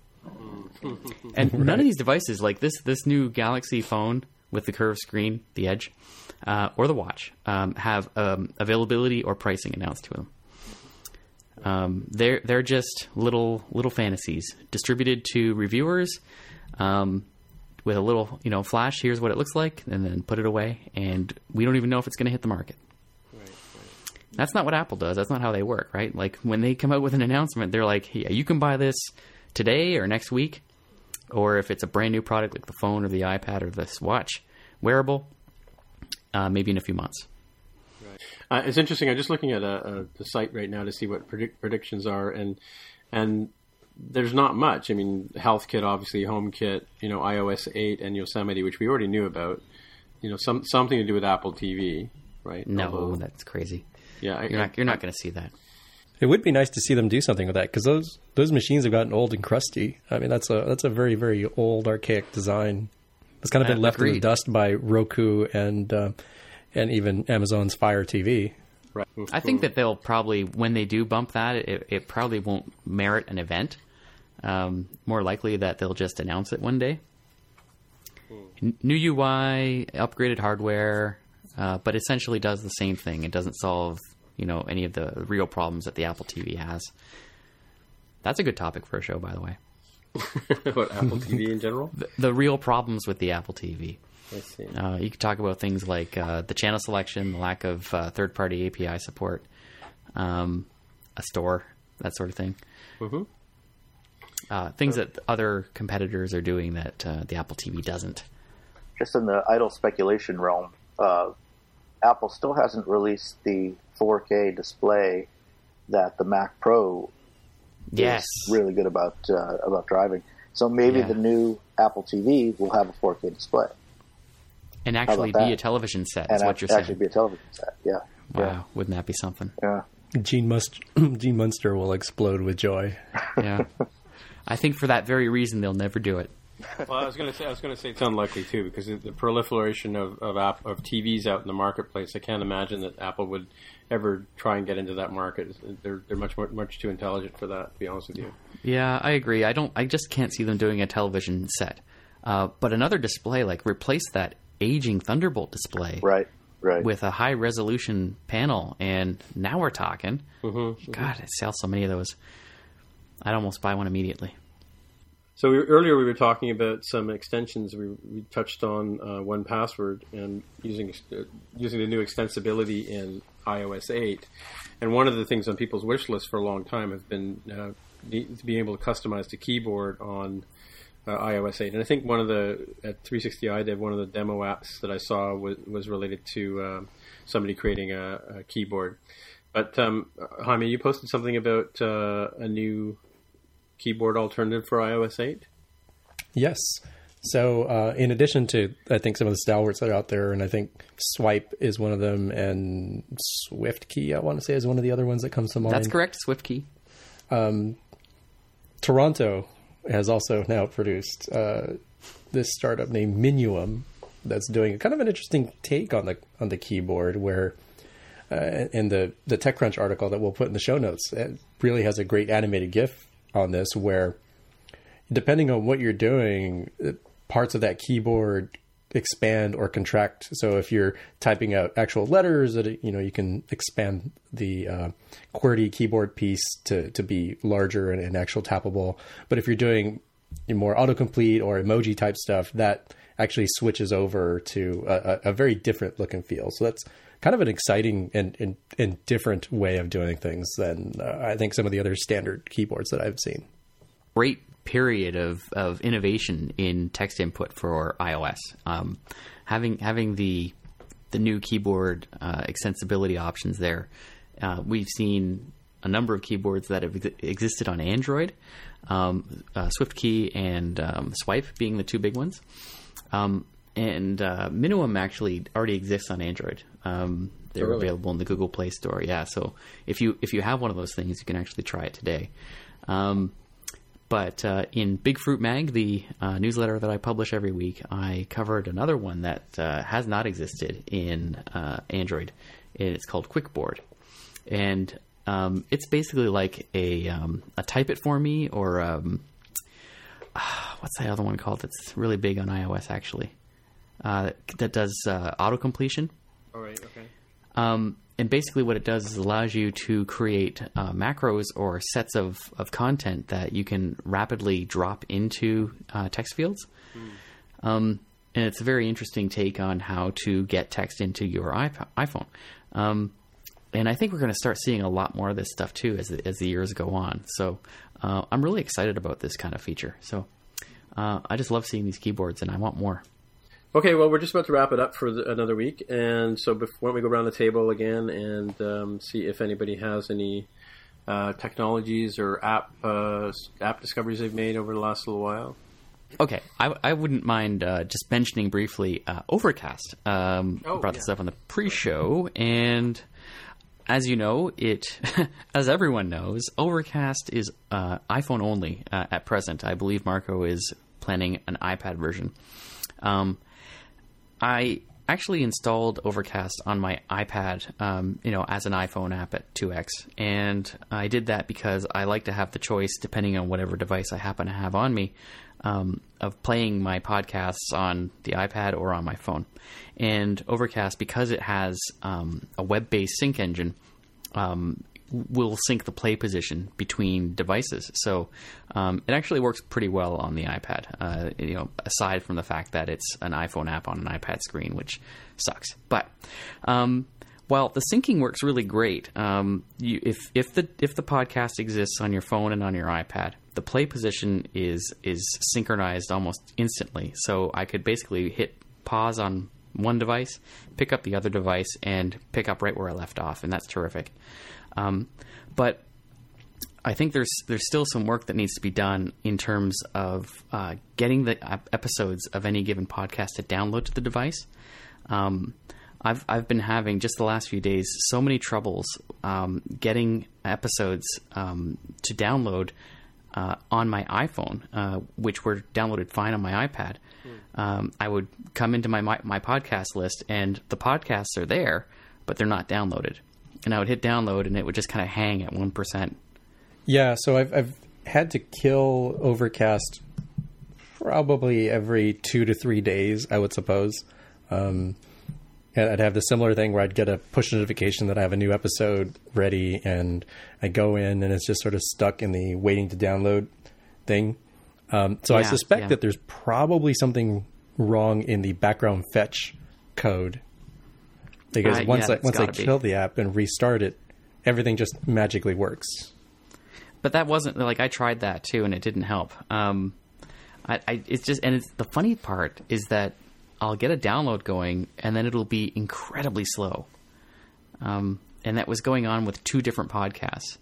And right. None of these devices, like this this new Galaxy phone with the curved screen, the edge, uh, or the watch, um, have um, availability or pricing announced to them. Um, they're they're just little little fantasies distributed to reviewers um, with a little you know flash. Here's what it looks like, and then put it away. And we don't even know if it's going to hit the market. Right, right. That's not what Apple does. That's not how they work, right? Like when they come out with an announcement, they're like, "Yeah, you can buy this today or next week." Or if it's a brand new product like the phone or the iPad or this watch wearable, uh, maybe in a few months. Right. Uh, it's interesting. I'm just looking at a, a, the site right now to see what predict- predictions are, and and there's not much. I mean, HealthKit, obviously, HomeKit, you know, iOS eight and Yosemite, which we already knew about. You know, some something to do with Apple T V, right? No, Although, that's crazy. Yeah, I, you're not you're not going to see that. It would be nice to see them do something with that, because those those machines have gotten old and crusty. I mean, that's a that's a very very old archaic design. It's kind of been left in the dust by Roku and uh, and even Amazon's Fire T V. Right. I think that they'll probably, when they do bump that, it, it probably won't merit an event. Um, more likely that they'll just announce it one day. New U I, upgraded hardware, uh, but essentially does the same thing. It doesn't solve, you know, any of the real problems that the Apple T V has. That's a good topic for a show, by the way. What, Apple T V in general? The, the real problems with the Apple T V. I see. Uh, you could talk about things like uh, the channel selection, the lack of uh, third-party A P I support, um, a store, that sort of thing. Mm-hmm. Uh, things so, that other competitors are doing that uh, the Apple T V doesn't. Just in the idle speculation realm, uh, Apple still hasn't released the four K display that the Mac Pro yes. is really good about uh, about driving. So maybe yeah. the new Apple T V will have a four K display. And actually be that? a television set, is and what you're saying. And actually be a television set, yeah. Wow, yeah. Wouldn't that be something? Yeah. Gene, Must- Gene Munster will explode with joy. Yeah. I think for that very reason, they'll never do it. Well, I was going to say, I was going to say it's unlikely too, because the proliferation of of, app, of T Vs out in the marketplace, I can't imagine that Apple would ever try and get into that market. They're they're much more, much too intelligent for that, to be honest with you. Yeah, I agree. I don't. I just can't see them doing a television set. Uh, but another display, like replace that aging Thunderbolt display, right? Right. With a high resolution panel, and now we're talking. Mm-hmm, God, mm-hmm. I sell so many of those. I'd almost buy one immediately. So we were, earlier we were talking about some extensions. We, we touched on uh, one Password and using uh, using the new extensibility in iOS eight. And one of the things on people's wish list for a long time have been uh, the, being able to customize the keyboard on uh, iOS eight. And I think one of the, at three sixty i, they have one of the demo apps that I saw was, was related to uh, somebody creating a, a keyboard. But, um, Jaime, you posted something about uh, a new keyboard alternative for iOS eight? Yes. So uh, in addition to, I think, some of the stalwarts that are out there, and I think Swipe is one of them, and SwiftKey, I want to say, is one of the other ones that comes to mind. That's correct, SwiftKey. Um, Toronto has also now produced uh, this startup named Minuum that's doing kind of an interesting take on the on the keyboard where... Uh, and the, the TechCrunch article that we'll put in the show notes, it really has a great animated GIF on this where, depending on what you're doing, parts of that keyboard expand or contract. So if you're typing out actual letters, that you know you can expand the uh, QWERTY keyboard piece to, to be larger and, and actual tappable. But if you're doing more autocomplete or emoji type stuff, that actually switches over to a, a very different look and feel. So that's kind of an exciting and, and, and different way of doing things than uh, I think some of the other standard keyboards that I've seen. Great period of, of innovation in text input for iOS. Um, having having the the new keyboard uh, extensibility options there, uh, we've seen a number of keyboards that have ex- existed on Android, um, uh, SwiftKey and um, Swipe being the two big ones. Um, and uh, Minuum actually already exists on Android. Um, they're really? available in the Google Play Store. Yeah, so if you if you have one of those things, you can actually try it today. Um, but uh, in Big Fruit Mag, the uh, newsletter that I publish every week, I covered another one that uh, has not existed in uh, Android, and it's called QuickBoard. And um, it's basically like a um, a Type It For Me or um, uh, what's that other one called that's really big on iOS actually uh, that does uh, auto completion. All right, okay. Um, and basically what it does is allows you to create uh, macros or sets of, of content that you can rapidly drop into uh, text fields. Mm. Um, and it's a very interesting take on how to get text into your iP- iPhone. Um, and I think we're going to start seeing a lot more of this stuff too as, as the years go on. So uh, I'm really excited about this kind of feature. So uh, I just love seeing these keyboards and I want more. Okay, well, we're just about to wrap it up for the, another week. And so before, why don't we go around the table again and um, see if anybody has any uh, technologies or app uh, app discoveries they've made over the last little while? Okay, I, I wouldn't mind uh, just mentioning briefly uh, Overcast. Um, oh, brought yeah. this up on the pre-show, and as you know, it as everyone knows, Overcast is uh, iPhone only uh, at present. I believe Marco is planning an iPad version. Um, I actually installed Overcast on my iPad, um, you know, as an iPhone app at two X, and I did that because I like to have the choice, depending on whatever device I happen to have on me, Um, of playing my podcasts on the iPad or on my phone. And Overcast, because it has um, a web-based sync engine, um, will sync the play position between devices. So um, it actually works pretty well on the iPad, uh, you know, aside from the fact that it's an iPhone app on an iPad screen, which sucks. But um, while the syncing works really great, um, you, if, if the if the podcast exists on your phone and on your iPad, the play position is is synchronized almost instantly. So I could basically hit pause on one device, pick up the other device, and pick up right where I left off, and that's terrific. Um, but I think there's there's still some work that needs to be done in terms of uh, getting the episodes of any given podcast to download to the device. Um, I've I've been having, just the last few days, so many troubles um, getting episodes um, to download Uh, on my iPhone, uh, which were downloaded fine on my iPad. Mm. um, I would come into my, my my podcast list, and the podcasts are there, but they're not downloaded. And I would hit download, and it would just kind of hang at one percent. Yeah, so I've I've had to kill Overcast probably every two to three days, I would suppose. Um, and I'd have the similar thing where I'd get a push notification that I have a new episode ready, and I go in and it's just sort of stuck in the waiting to download thing. Um, so yeah, I suspect yeah. that there's probably something wrong in the background fetch code, because uh, once yeah, I, once I kill be. the app and restart it, everything just magically works. But that wasn't like, I tried that too, and it didn't help. Um, I, I, it's just, and it's, the funny part is that I'll get a download going, and then it'll be incredibly slow. Um, and that was going on with two different podcasts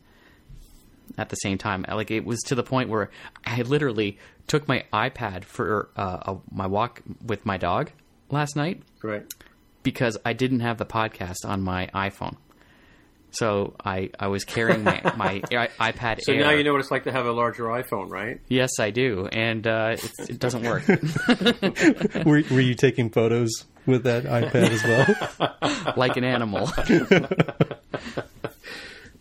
at the same time. Like, it was to the point where I literally took my iPad for uh, a, my walk with my dog last night. Correct. Because I didn't have the podcast on my iPhone. So I, I was carrying my, my iPad so Air. So now you know what it's like to have a larger iPhone, right? Yes, I do. And uh, it, it doesn't work. were, were you taking photos with that iPad as well? Like an animal.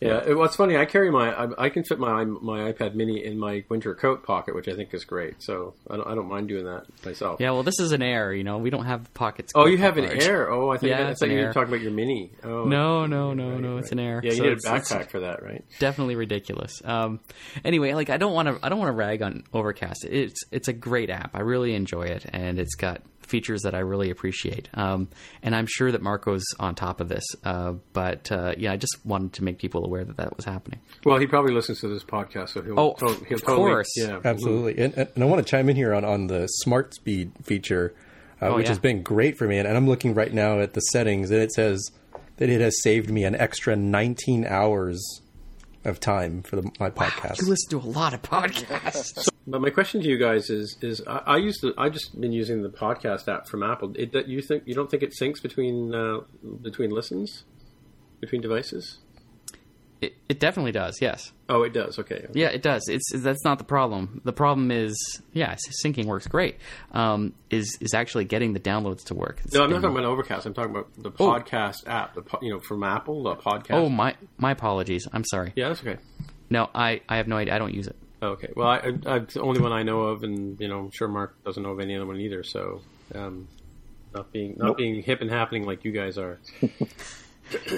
Yeah, it, well, it's funny. I carry my I, I can fit my my iPad Mini in my winter coat pocket, which I think is great. So I don't, I don't mind doing that myself. Yeah, well, this is an Air. You know, we don't have pockets. Oh, you have an large. Air. Oh, I think yeah, I, I thought you were talking about your Mini. Oh, no, no, no, right, no. Right. It's an Air. Yeah, you so need a backpack for that, right? Definitely ridiculous. Um, anyway, like I don't want to I don't want to rag on Overcast. It's it's a great app. I really enjoy it, and it's got features that I really appreciate. Um, and I'm sure that Marco's on top of this. Uh, but uh, yeah, I just wanted to make people aware that that was happening. Well, he probably listens to this podcast, so he'll, oh, he'll, he'll of totally, course. Yeah, absolutely. And, and I want to chime in here on, on the smart speed feature, uh, oh, which yeah. has been great for me. And, and I'm looking right now at the settings, and it says that it has saved me an extra nineteen hours of time for the, my podcast. Wow, you listen to a lot of podcasts. But my question to you guys is: is I, I use the I just been using the podcast app from Apple. It, that you think you don't think it syncs between uh, between listens, between devices? It it definitely does. Yes. Oh, it does. Okay. okay. Yeah, it does. It's that's not the problem. The problem is, yeah, syncing works great. Um, is is actually getting the downloads to work. It's no, I'm not talking about Overcast. I'm talking about the podcast oh. app. The po- you know from Apple, the podcast. Oh my my apologies. I'm sorry. Yeah, that's okay. No, I, I have no idea. I don't use it. Okay. Well, I, I, I'm the only one I know of, and you know, I'm sure Mark doesn't know of any other one either. So, um, not being not nope. being hip and happening like you guys are,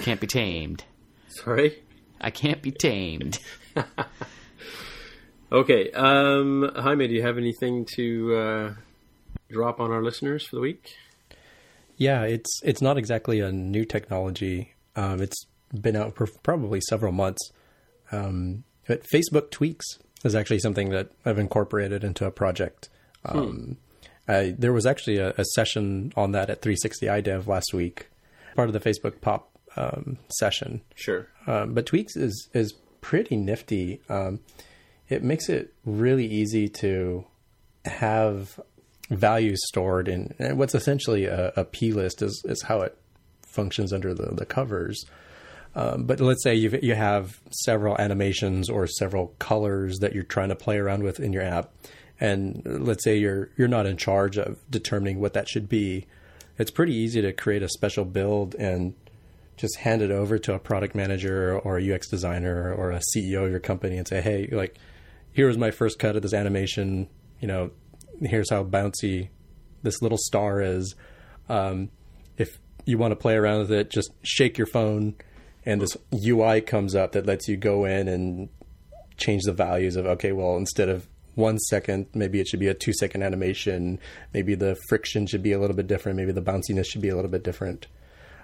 can't be tamed. Sorry, I can't be tamed. Okay, um, Jaime, do you have anything to uh, drop on our listeners for the week? Yeah, it's it's not exactly a new technology. Um, it's been out for probably several months, um, but Facebook tweaks is actually something that I've incorporated into a project. Um, hmm. Uh, there was actually a, a session on that at three sixty I Dev last week, part of the Facebook Pop um, session. Sure. Um, but Tweaks is is pretty nifty. Um, it makes it really easy to have values stored in what's essentially a, a plist is, is how it functions under the, the covers. Um, but let's say you you have several animations or several colors that you're trying to play around with in your app. And let's say you're you're not in charge of determining what that should be. It's pretty easy to create a special build and just hand it over to a product manager or a U X designer or a C E O of your company and say, hey, like, here was my first cut of this animation. You know, here's how bouncy this little star is. Um, if you want to play around with it, just shake your phone and this U I comes up that lets you go in and change the values of, okay, well, instead of one second, maybe it should be a two second animation. Maybe the friction should be a little bit different. Maybe the bounciness should be a little bit different.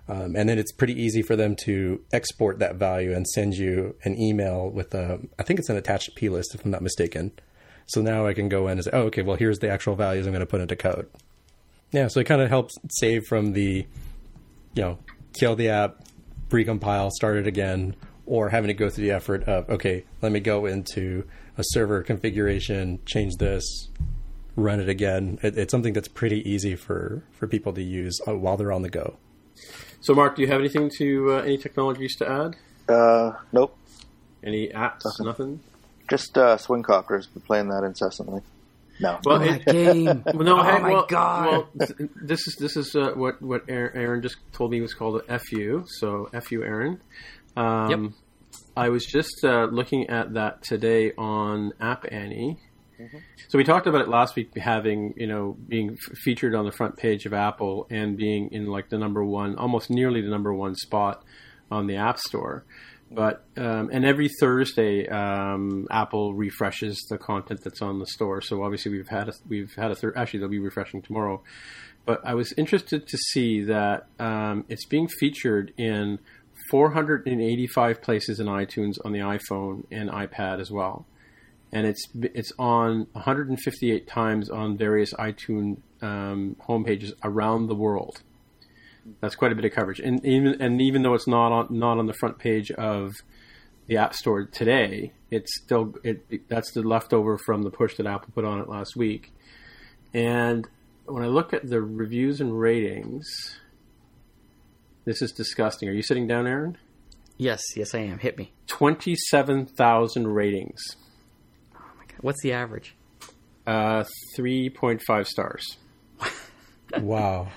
Um, and then it's pretty easy for them to export that value and send you an email with a, I think it's an attached plist if I'm not mistaken. So now I can go in and say, oh, okay, well, here's the actual values I'm going to put into code. Yeah. So it kind of helps save from the, you know, kill the app, recompile, start it again, or having to go through the effort of, okay, let me go into a server configuration, change this, run it again. It, it's something that's pretty easy for, for people to use while they're on the go. So, Mark, do you have anything to, uh, any technologies to add? Uh, nope. Any apps? Nothing? Nothing? Just uh, Swing Copters. Been playing that incessantly. No. Well, oh, it, game. Well, no, oh, hey, my well, God. Well, this is, this is uh, what, what Aaron just told me was called a F U. So, F U, Aaron. Um, yep. I was just uh, looking at that today on App Annie. Mm-hmm. So we talked about it last week, having, you know, being f- featured on the front page of Apple and being in like the number one, almost nearly the number one spot on the App Store. But um, and every Thursday, um, Apple refreshes the content that's on the store. So obviously we've had a, we've had a thir- actually they'll be refreshing tomorrow. But I was interested to see that um, it's being featured in four hundred eighty-five places in iTunes on the iPhone and iPad as well, and it's it's on one hundred fifty-eight times on various iTunes um, homepages around the world. That's quite a bit of coverage, and even and even though it's not on not on the front page of the App Store today, it's still it, it that's the leftover from the push that Apple put on it last week. And when I look at the reviews and ratings. This is disgusting. Are you sitting down, Aaron? Yes, yes, I am. Hit me. twenty-seven thousand ratings. Oh, my God. What's the average? Uh, three point five stars. Wow.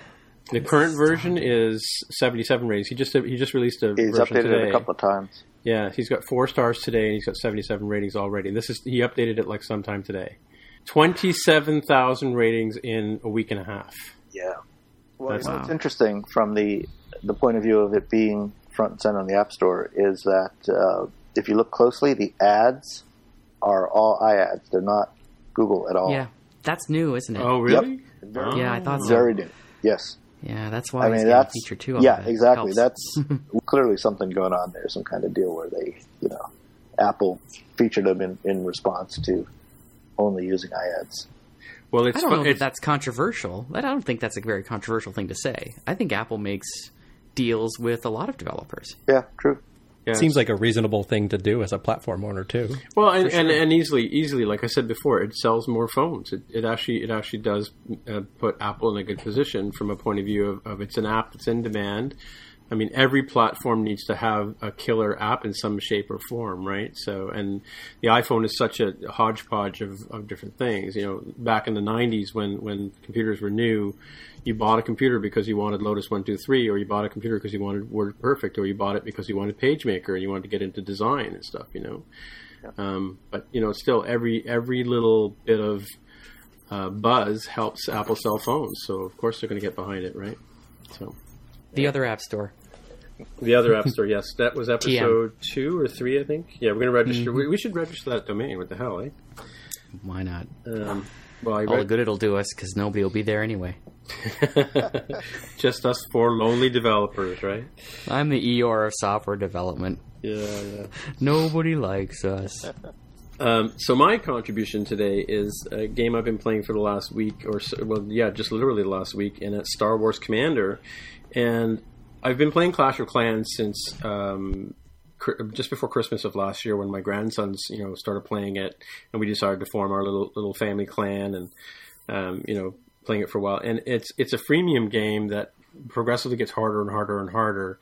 The this current is version is seventy-seven ratings. He just he just released a he's version today. He's updated it a couple of times. Yeah, he's got four stars today, and he's got seventy-seven ratings already. This is he updated it like sometime today. twenty-seven thousand ratings in a week and a half. Yeah. Well, That's, you know, wow. It's interesting from the... The point of view of it being front and center on the App Store is that uh, if you look closely, the ads are all iAds. They're not Google at all. Yeah, that's new, isn't it? Oh, really? Yep. Very, yeah, I thought so. Very new, yes. Yeah, that's why I mean, it's that's, getting feature two. Yeah, exactly. That's clearly something going on there, some kind of deal where they, you know, Apple featured them in, in response to only using iAds. Well, it's, I don't know it's, if that's controversial. I don't think that's a very controversial thing to say. I think Apple makes... deals with a lot of developers. Yeah, true. Yeah, it seems like a reasonable thing to do as a platform owner too. Well, and, sure. and, and easily, easily, like I said before, it sells more phones. It, it actually, it actually does uh, put Apple in a good position from a point of view of, of it's an app that's in demand. I mean, every platform needs to have a killer app in some shape or form, right? So, and the iPhone is such a hodgepodge of, of different things. You know, back in the nineties when, when computers were new, you bought a computer because you wanted Lotus one two three, or you bought a computer because you wanted WordPerfect, or you bought it because you wanted PageMaker and you wanted to get into design and stuff, you know? Yeah. Um, but, you know, still every, every little bit of uh, buzz helps Apple sell phones. So, of course, they're going to get behind it, right? So... The other App Store. The other App Store, yes. That was episode T M. two or three, I think. Yeah, we're going to register. Mm-hmm. We, we should register that domain. What the hell, eh? Why not? Um, well, All the good it'll do us, because nobody will be there anyway. Just us four lonely developers, right? I'm the E R of software development. Yeah, yeah. Nobody likes us. Um, so my contribution today is a game I've been playing for the last week or so, well, yeah, just literally the last week, and it's Star Wars Commander. And I've been playing Clash of Clans since um, cr- just before Christmas of last year, when my grandsons, you know, started playing it, and we decided to form our little little family clan, and um, you know, playing it for a while. And it's it's a freemium game that progressively gets harder and harder and harder.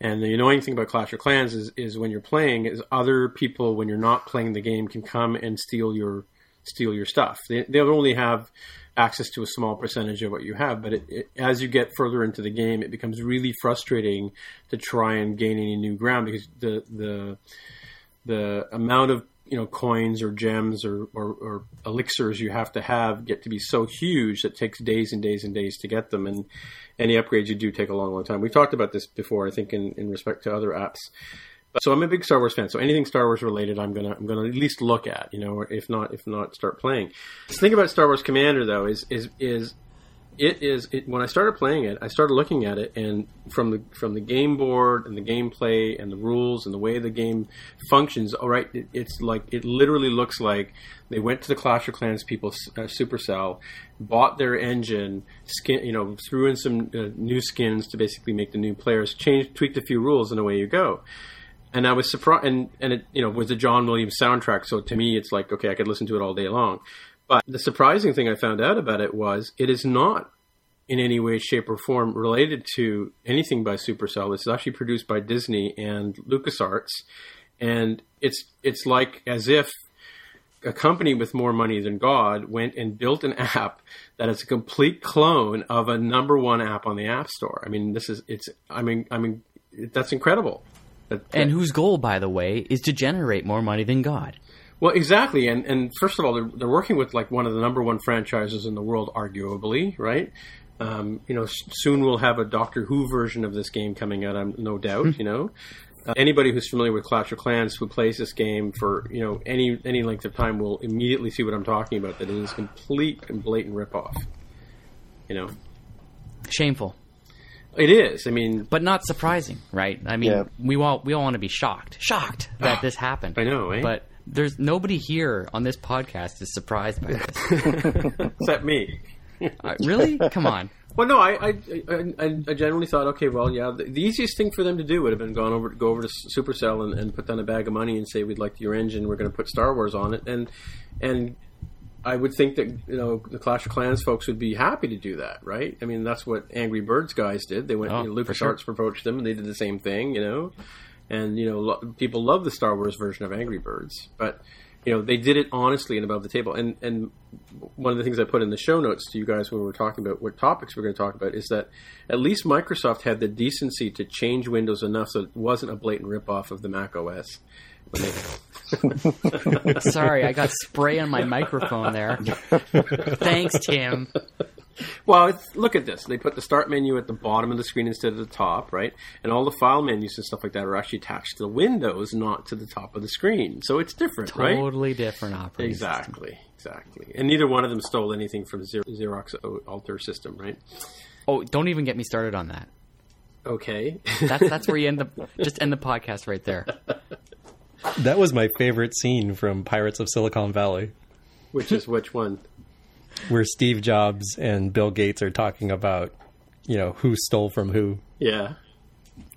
And the annoying thing about Clash of Clans is, is when you're playing, is other people, when you're not playing the game, can come and steal your steal your stuff. They they'll only have access to a small percentage of what you have, but it, it, as you get further into the game, it becomes really frustrating to try and gain any new ground, because the the the amount of you know coins or gems or, or, or elixirs you have to have get to be so huge that it takes days and days and days to get them, and any upgrades you do take a long long time. We've talked about this before, I think, in, in respect to other apps. But, so I'm a big Star Wars fan, so anything Star Wars related I'm gonna I'm gonna at least look at, you know, or if not if not start playing. The thing about Star Wars Commander though is is is it is it, when I started playing it, I started looking at it, and from the from the game board and the gameplay and the rules and the way the game functions, all right, it, it's like it literally looks like they went to the Clash of Clans people, uh, Supercell, bought their engine, skin, you know, threw in some uh, new skins to basically make the new players, changed, tweaked a few rules, and away you go. And I was surprised, and, and it you know was a John Williams soundtrack, so to me it's like, okay, I could listen to it all day long. But the surprising thing I found out about it was it is not in any way, shape, or form related to anything by Supercell. This is actually produced by Disney and LucasArts, and it's it's like as if a company with more money than God went and built an app that is a complete clone of a number one app on the App Store. I mean, this is it's. I mean, I mean, that's incredible. That, that, and whose goal, by the way, is to generate more money than God. Well, exactly. And and first of all, they're, they're working with like one of the number one franchises in the world, arguably, right? Um, you know, soon we'll have a Doctor Who version of this game coming out, I'm no doubt, you know. Uh, anybody who's familiar with Clash of Clans who plays this game for, you know, any any length of time will immediately see what I'm talking about, that it is complete and blatant ripoff, you know. Shameful. It is. I mean, but not surprising, right? I mean, yeah. we all we all want to be shocked, shocked that this happened. I know, eh? But there's nobody here on this podcast is surprised by this, except me. uh, really? Come on. Well, no, I I, I I generally thought, okay, well, yeah, the, the easiest thing for them to do would have been gone over go over to Supercell and, and put down a bag of money and say, we'd like your engine, we're going to put Star Wars on it, and and. I would think that, you know, the Clash of Clans folks would be happy to do that, right? I mean, that's what Angry Birds guys did. They went, oh, you know, LucasArts sure. approached them, and they did the same thing, you know. And, you know, lo- people love the Star Wars version of Angry Birds. But, you know, they did it honestly and above the table. And and one of the things I put in the show notes to you guys when we were talking about what topics we're going to talk about is that at least Microsoft had the decency to change Windows enough so it wasn't a blatant ripoff of the Mac O S. Sorry, I got spray on my microphone there. Thanks, Tim. Well, it's, look at this. They put the start menu at the bottom of the screen instead of the top, right? And all the file menus and stuff like that are actually attached to the windows, not to the top of the screen. So it's different, totally right? Totally different operating Exactly, system. exactly. And neither one of them stole anything from Xerox Altair system, right? Oh, don't even get me started on that. Okay. that's, that's where you end the just end the podcast right there. That was my favorite scene from Pirates of Silicon Valley. Which is which one? Where Steve Jobs and Bill Gates are talking about, you know, who stole from who. Yeah.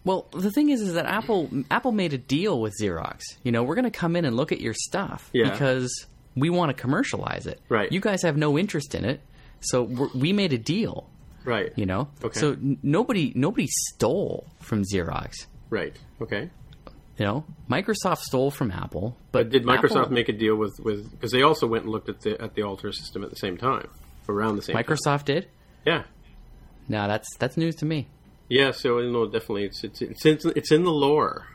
Well, the thing is, is that Apple Apple made a deal with Xerox. You know, we're going to come in and look at your stuff yeah. because we want to commercialize it. Right. You guys have no interest in it, so we're, we made a deal. Right. You know? Okay. So n- nobody nobody stole from Xerox. Right. Okay. You know, Microsoft stole from Apple, but, but did Microsoft Apple, make a deal with with because they also went and looked at the at the Altair system at the same time, around the same Microsoft time. did? Yeah. No, that's that's news to me. Yeah, so no, definitely it's it's it's in, it's in the lore.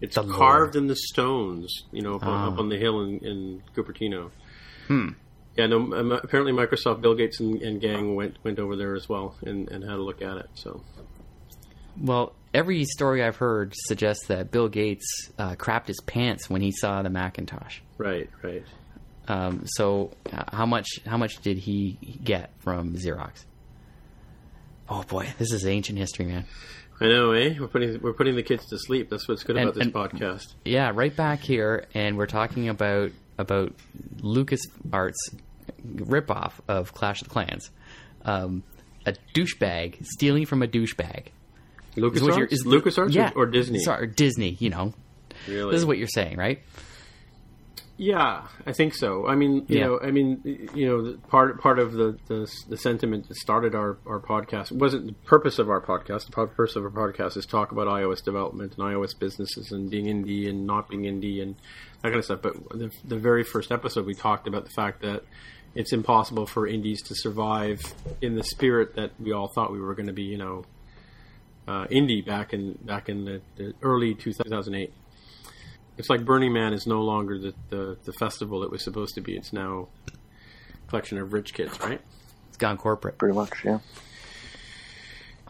It's the carved lore. in the stones, you know, up, oh. on, up on the hill in, in Cupertino. Hmm. Yeah, no. Apparently, Microsoft, Bill Gates, and, and gang went went over there as well and, and had a look at it. So. Well. Every story I've heard suggests that Bill Gates uh, crapped his pants when he saw the Macintosh. Right, right. Um, so uh, how much how much did he get from Xerox? Oh boy, this is ancient history, man. I know, eh? We're putting we're putting the kids to sleep. That's what's good and, about this and, podcast. Yeah, right back here, and we're talking about about LucasArts ripoff of Clash of Clans. Um, a douchebag stealing from a douchebag. LucasArts? Is LucasArts yeah, or Disney? Sorry, Disney, you know. Really? This is what you're saying, right? Yeah, I think so. I mean, you yeah. know, I mean, you know, part part of the, the, the sentiment that started our, our podcast wasn't the purpose of our podcast. The purpose of our podcast is talk about iOS development and iOS businesses and being indie and not being indie and that kind of stuff. But the, the very first episode, we talked about the fact that it's impossible for indies to survive in the spirit that we all thought we were going to be, you know, uh, indie back in back in the, the early two thousand eight. It's like Burning Man is no longer the, the, the festival it was supposed to be. It's now a collection of rich kids, right? It's gone corporate. Pretty much, yeah.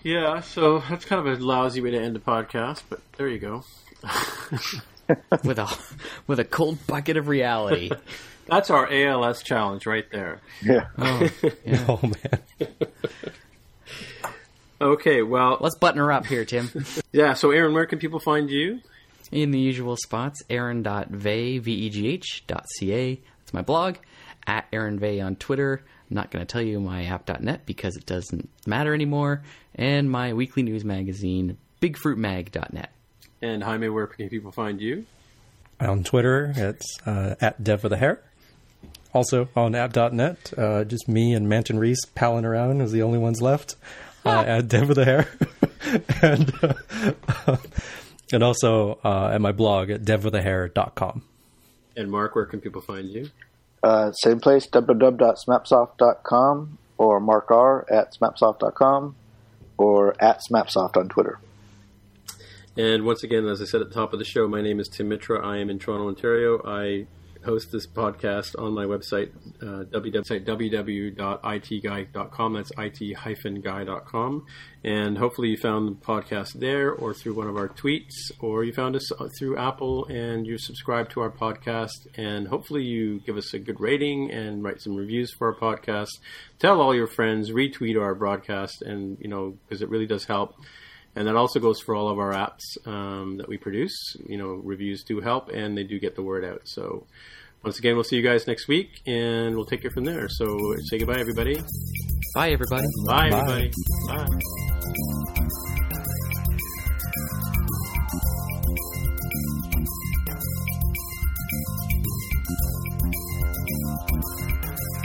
Yeah, so that's kind of a lousy way to end the podcast, but there you go. with a with a cold bucket of reality. That's our A L S challenge right there. Yeah. Oh, yeah. Oh man. Okay, well... Let's button her up here, Tim. Yeah, so Aaron, where can people find you? In the usual spots, aaron dot vegh dot c a. That's my blog. At Aaron Bay on Twitter. I'm not going to tell you my app dot net because it doesn't matter anymore. And my weekly news magazine, big fruit mag dot net. And Jaime, where can people find you? On Twitter, it's uh, at Dev with a Hair. Also on app dot net, uh, just me and Manton Reese palling around as the only ones left. uh, at Dev with a Hair. and... Uh, And also uh, at my blog at dev with a hair dot com. And Mark, where can people find you? Uh, same place, w w w dot smapsoft dot com or markr at smapsoft dot com or at smapsoft on Twitter. And once again, as I said at the top of the show, my name is Tim Mitra. I am in Toronto, Ontario. I host this podcast on my website, uh, w w w dot it guy dot com. That's it guy dot com. And hopefully you found the podcast there or through one of our tweets, or you found us through Apple and you subscribe to our podcast. And hopefully you give us a good rating and write some reviews for our podcast. Tell all your friends, retweet our broadcast, and, you know, because it really does help. And that also goes for all of our apps um, that we produce. You know, reviews do help, and they do get the word out. So, once again, we'll see you guys next week, and we'll take it from there. So, say goodbye, everybody. Bye, everybody. Bye, Bye. everybody. Bye. Bye.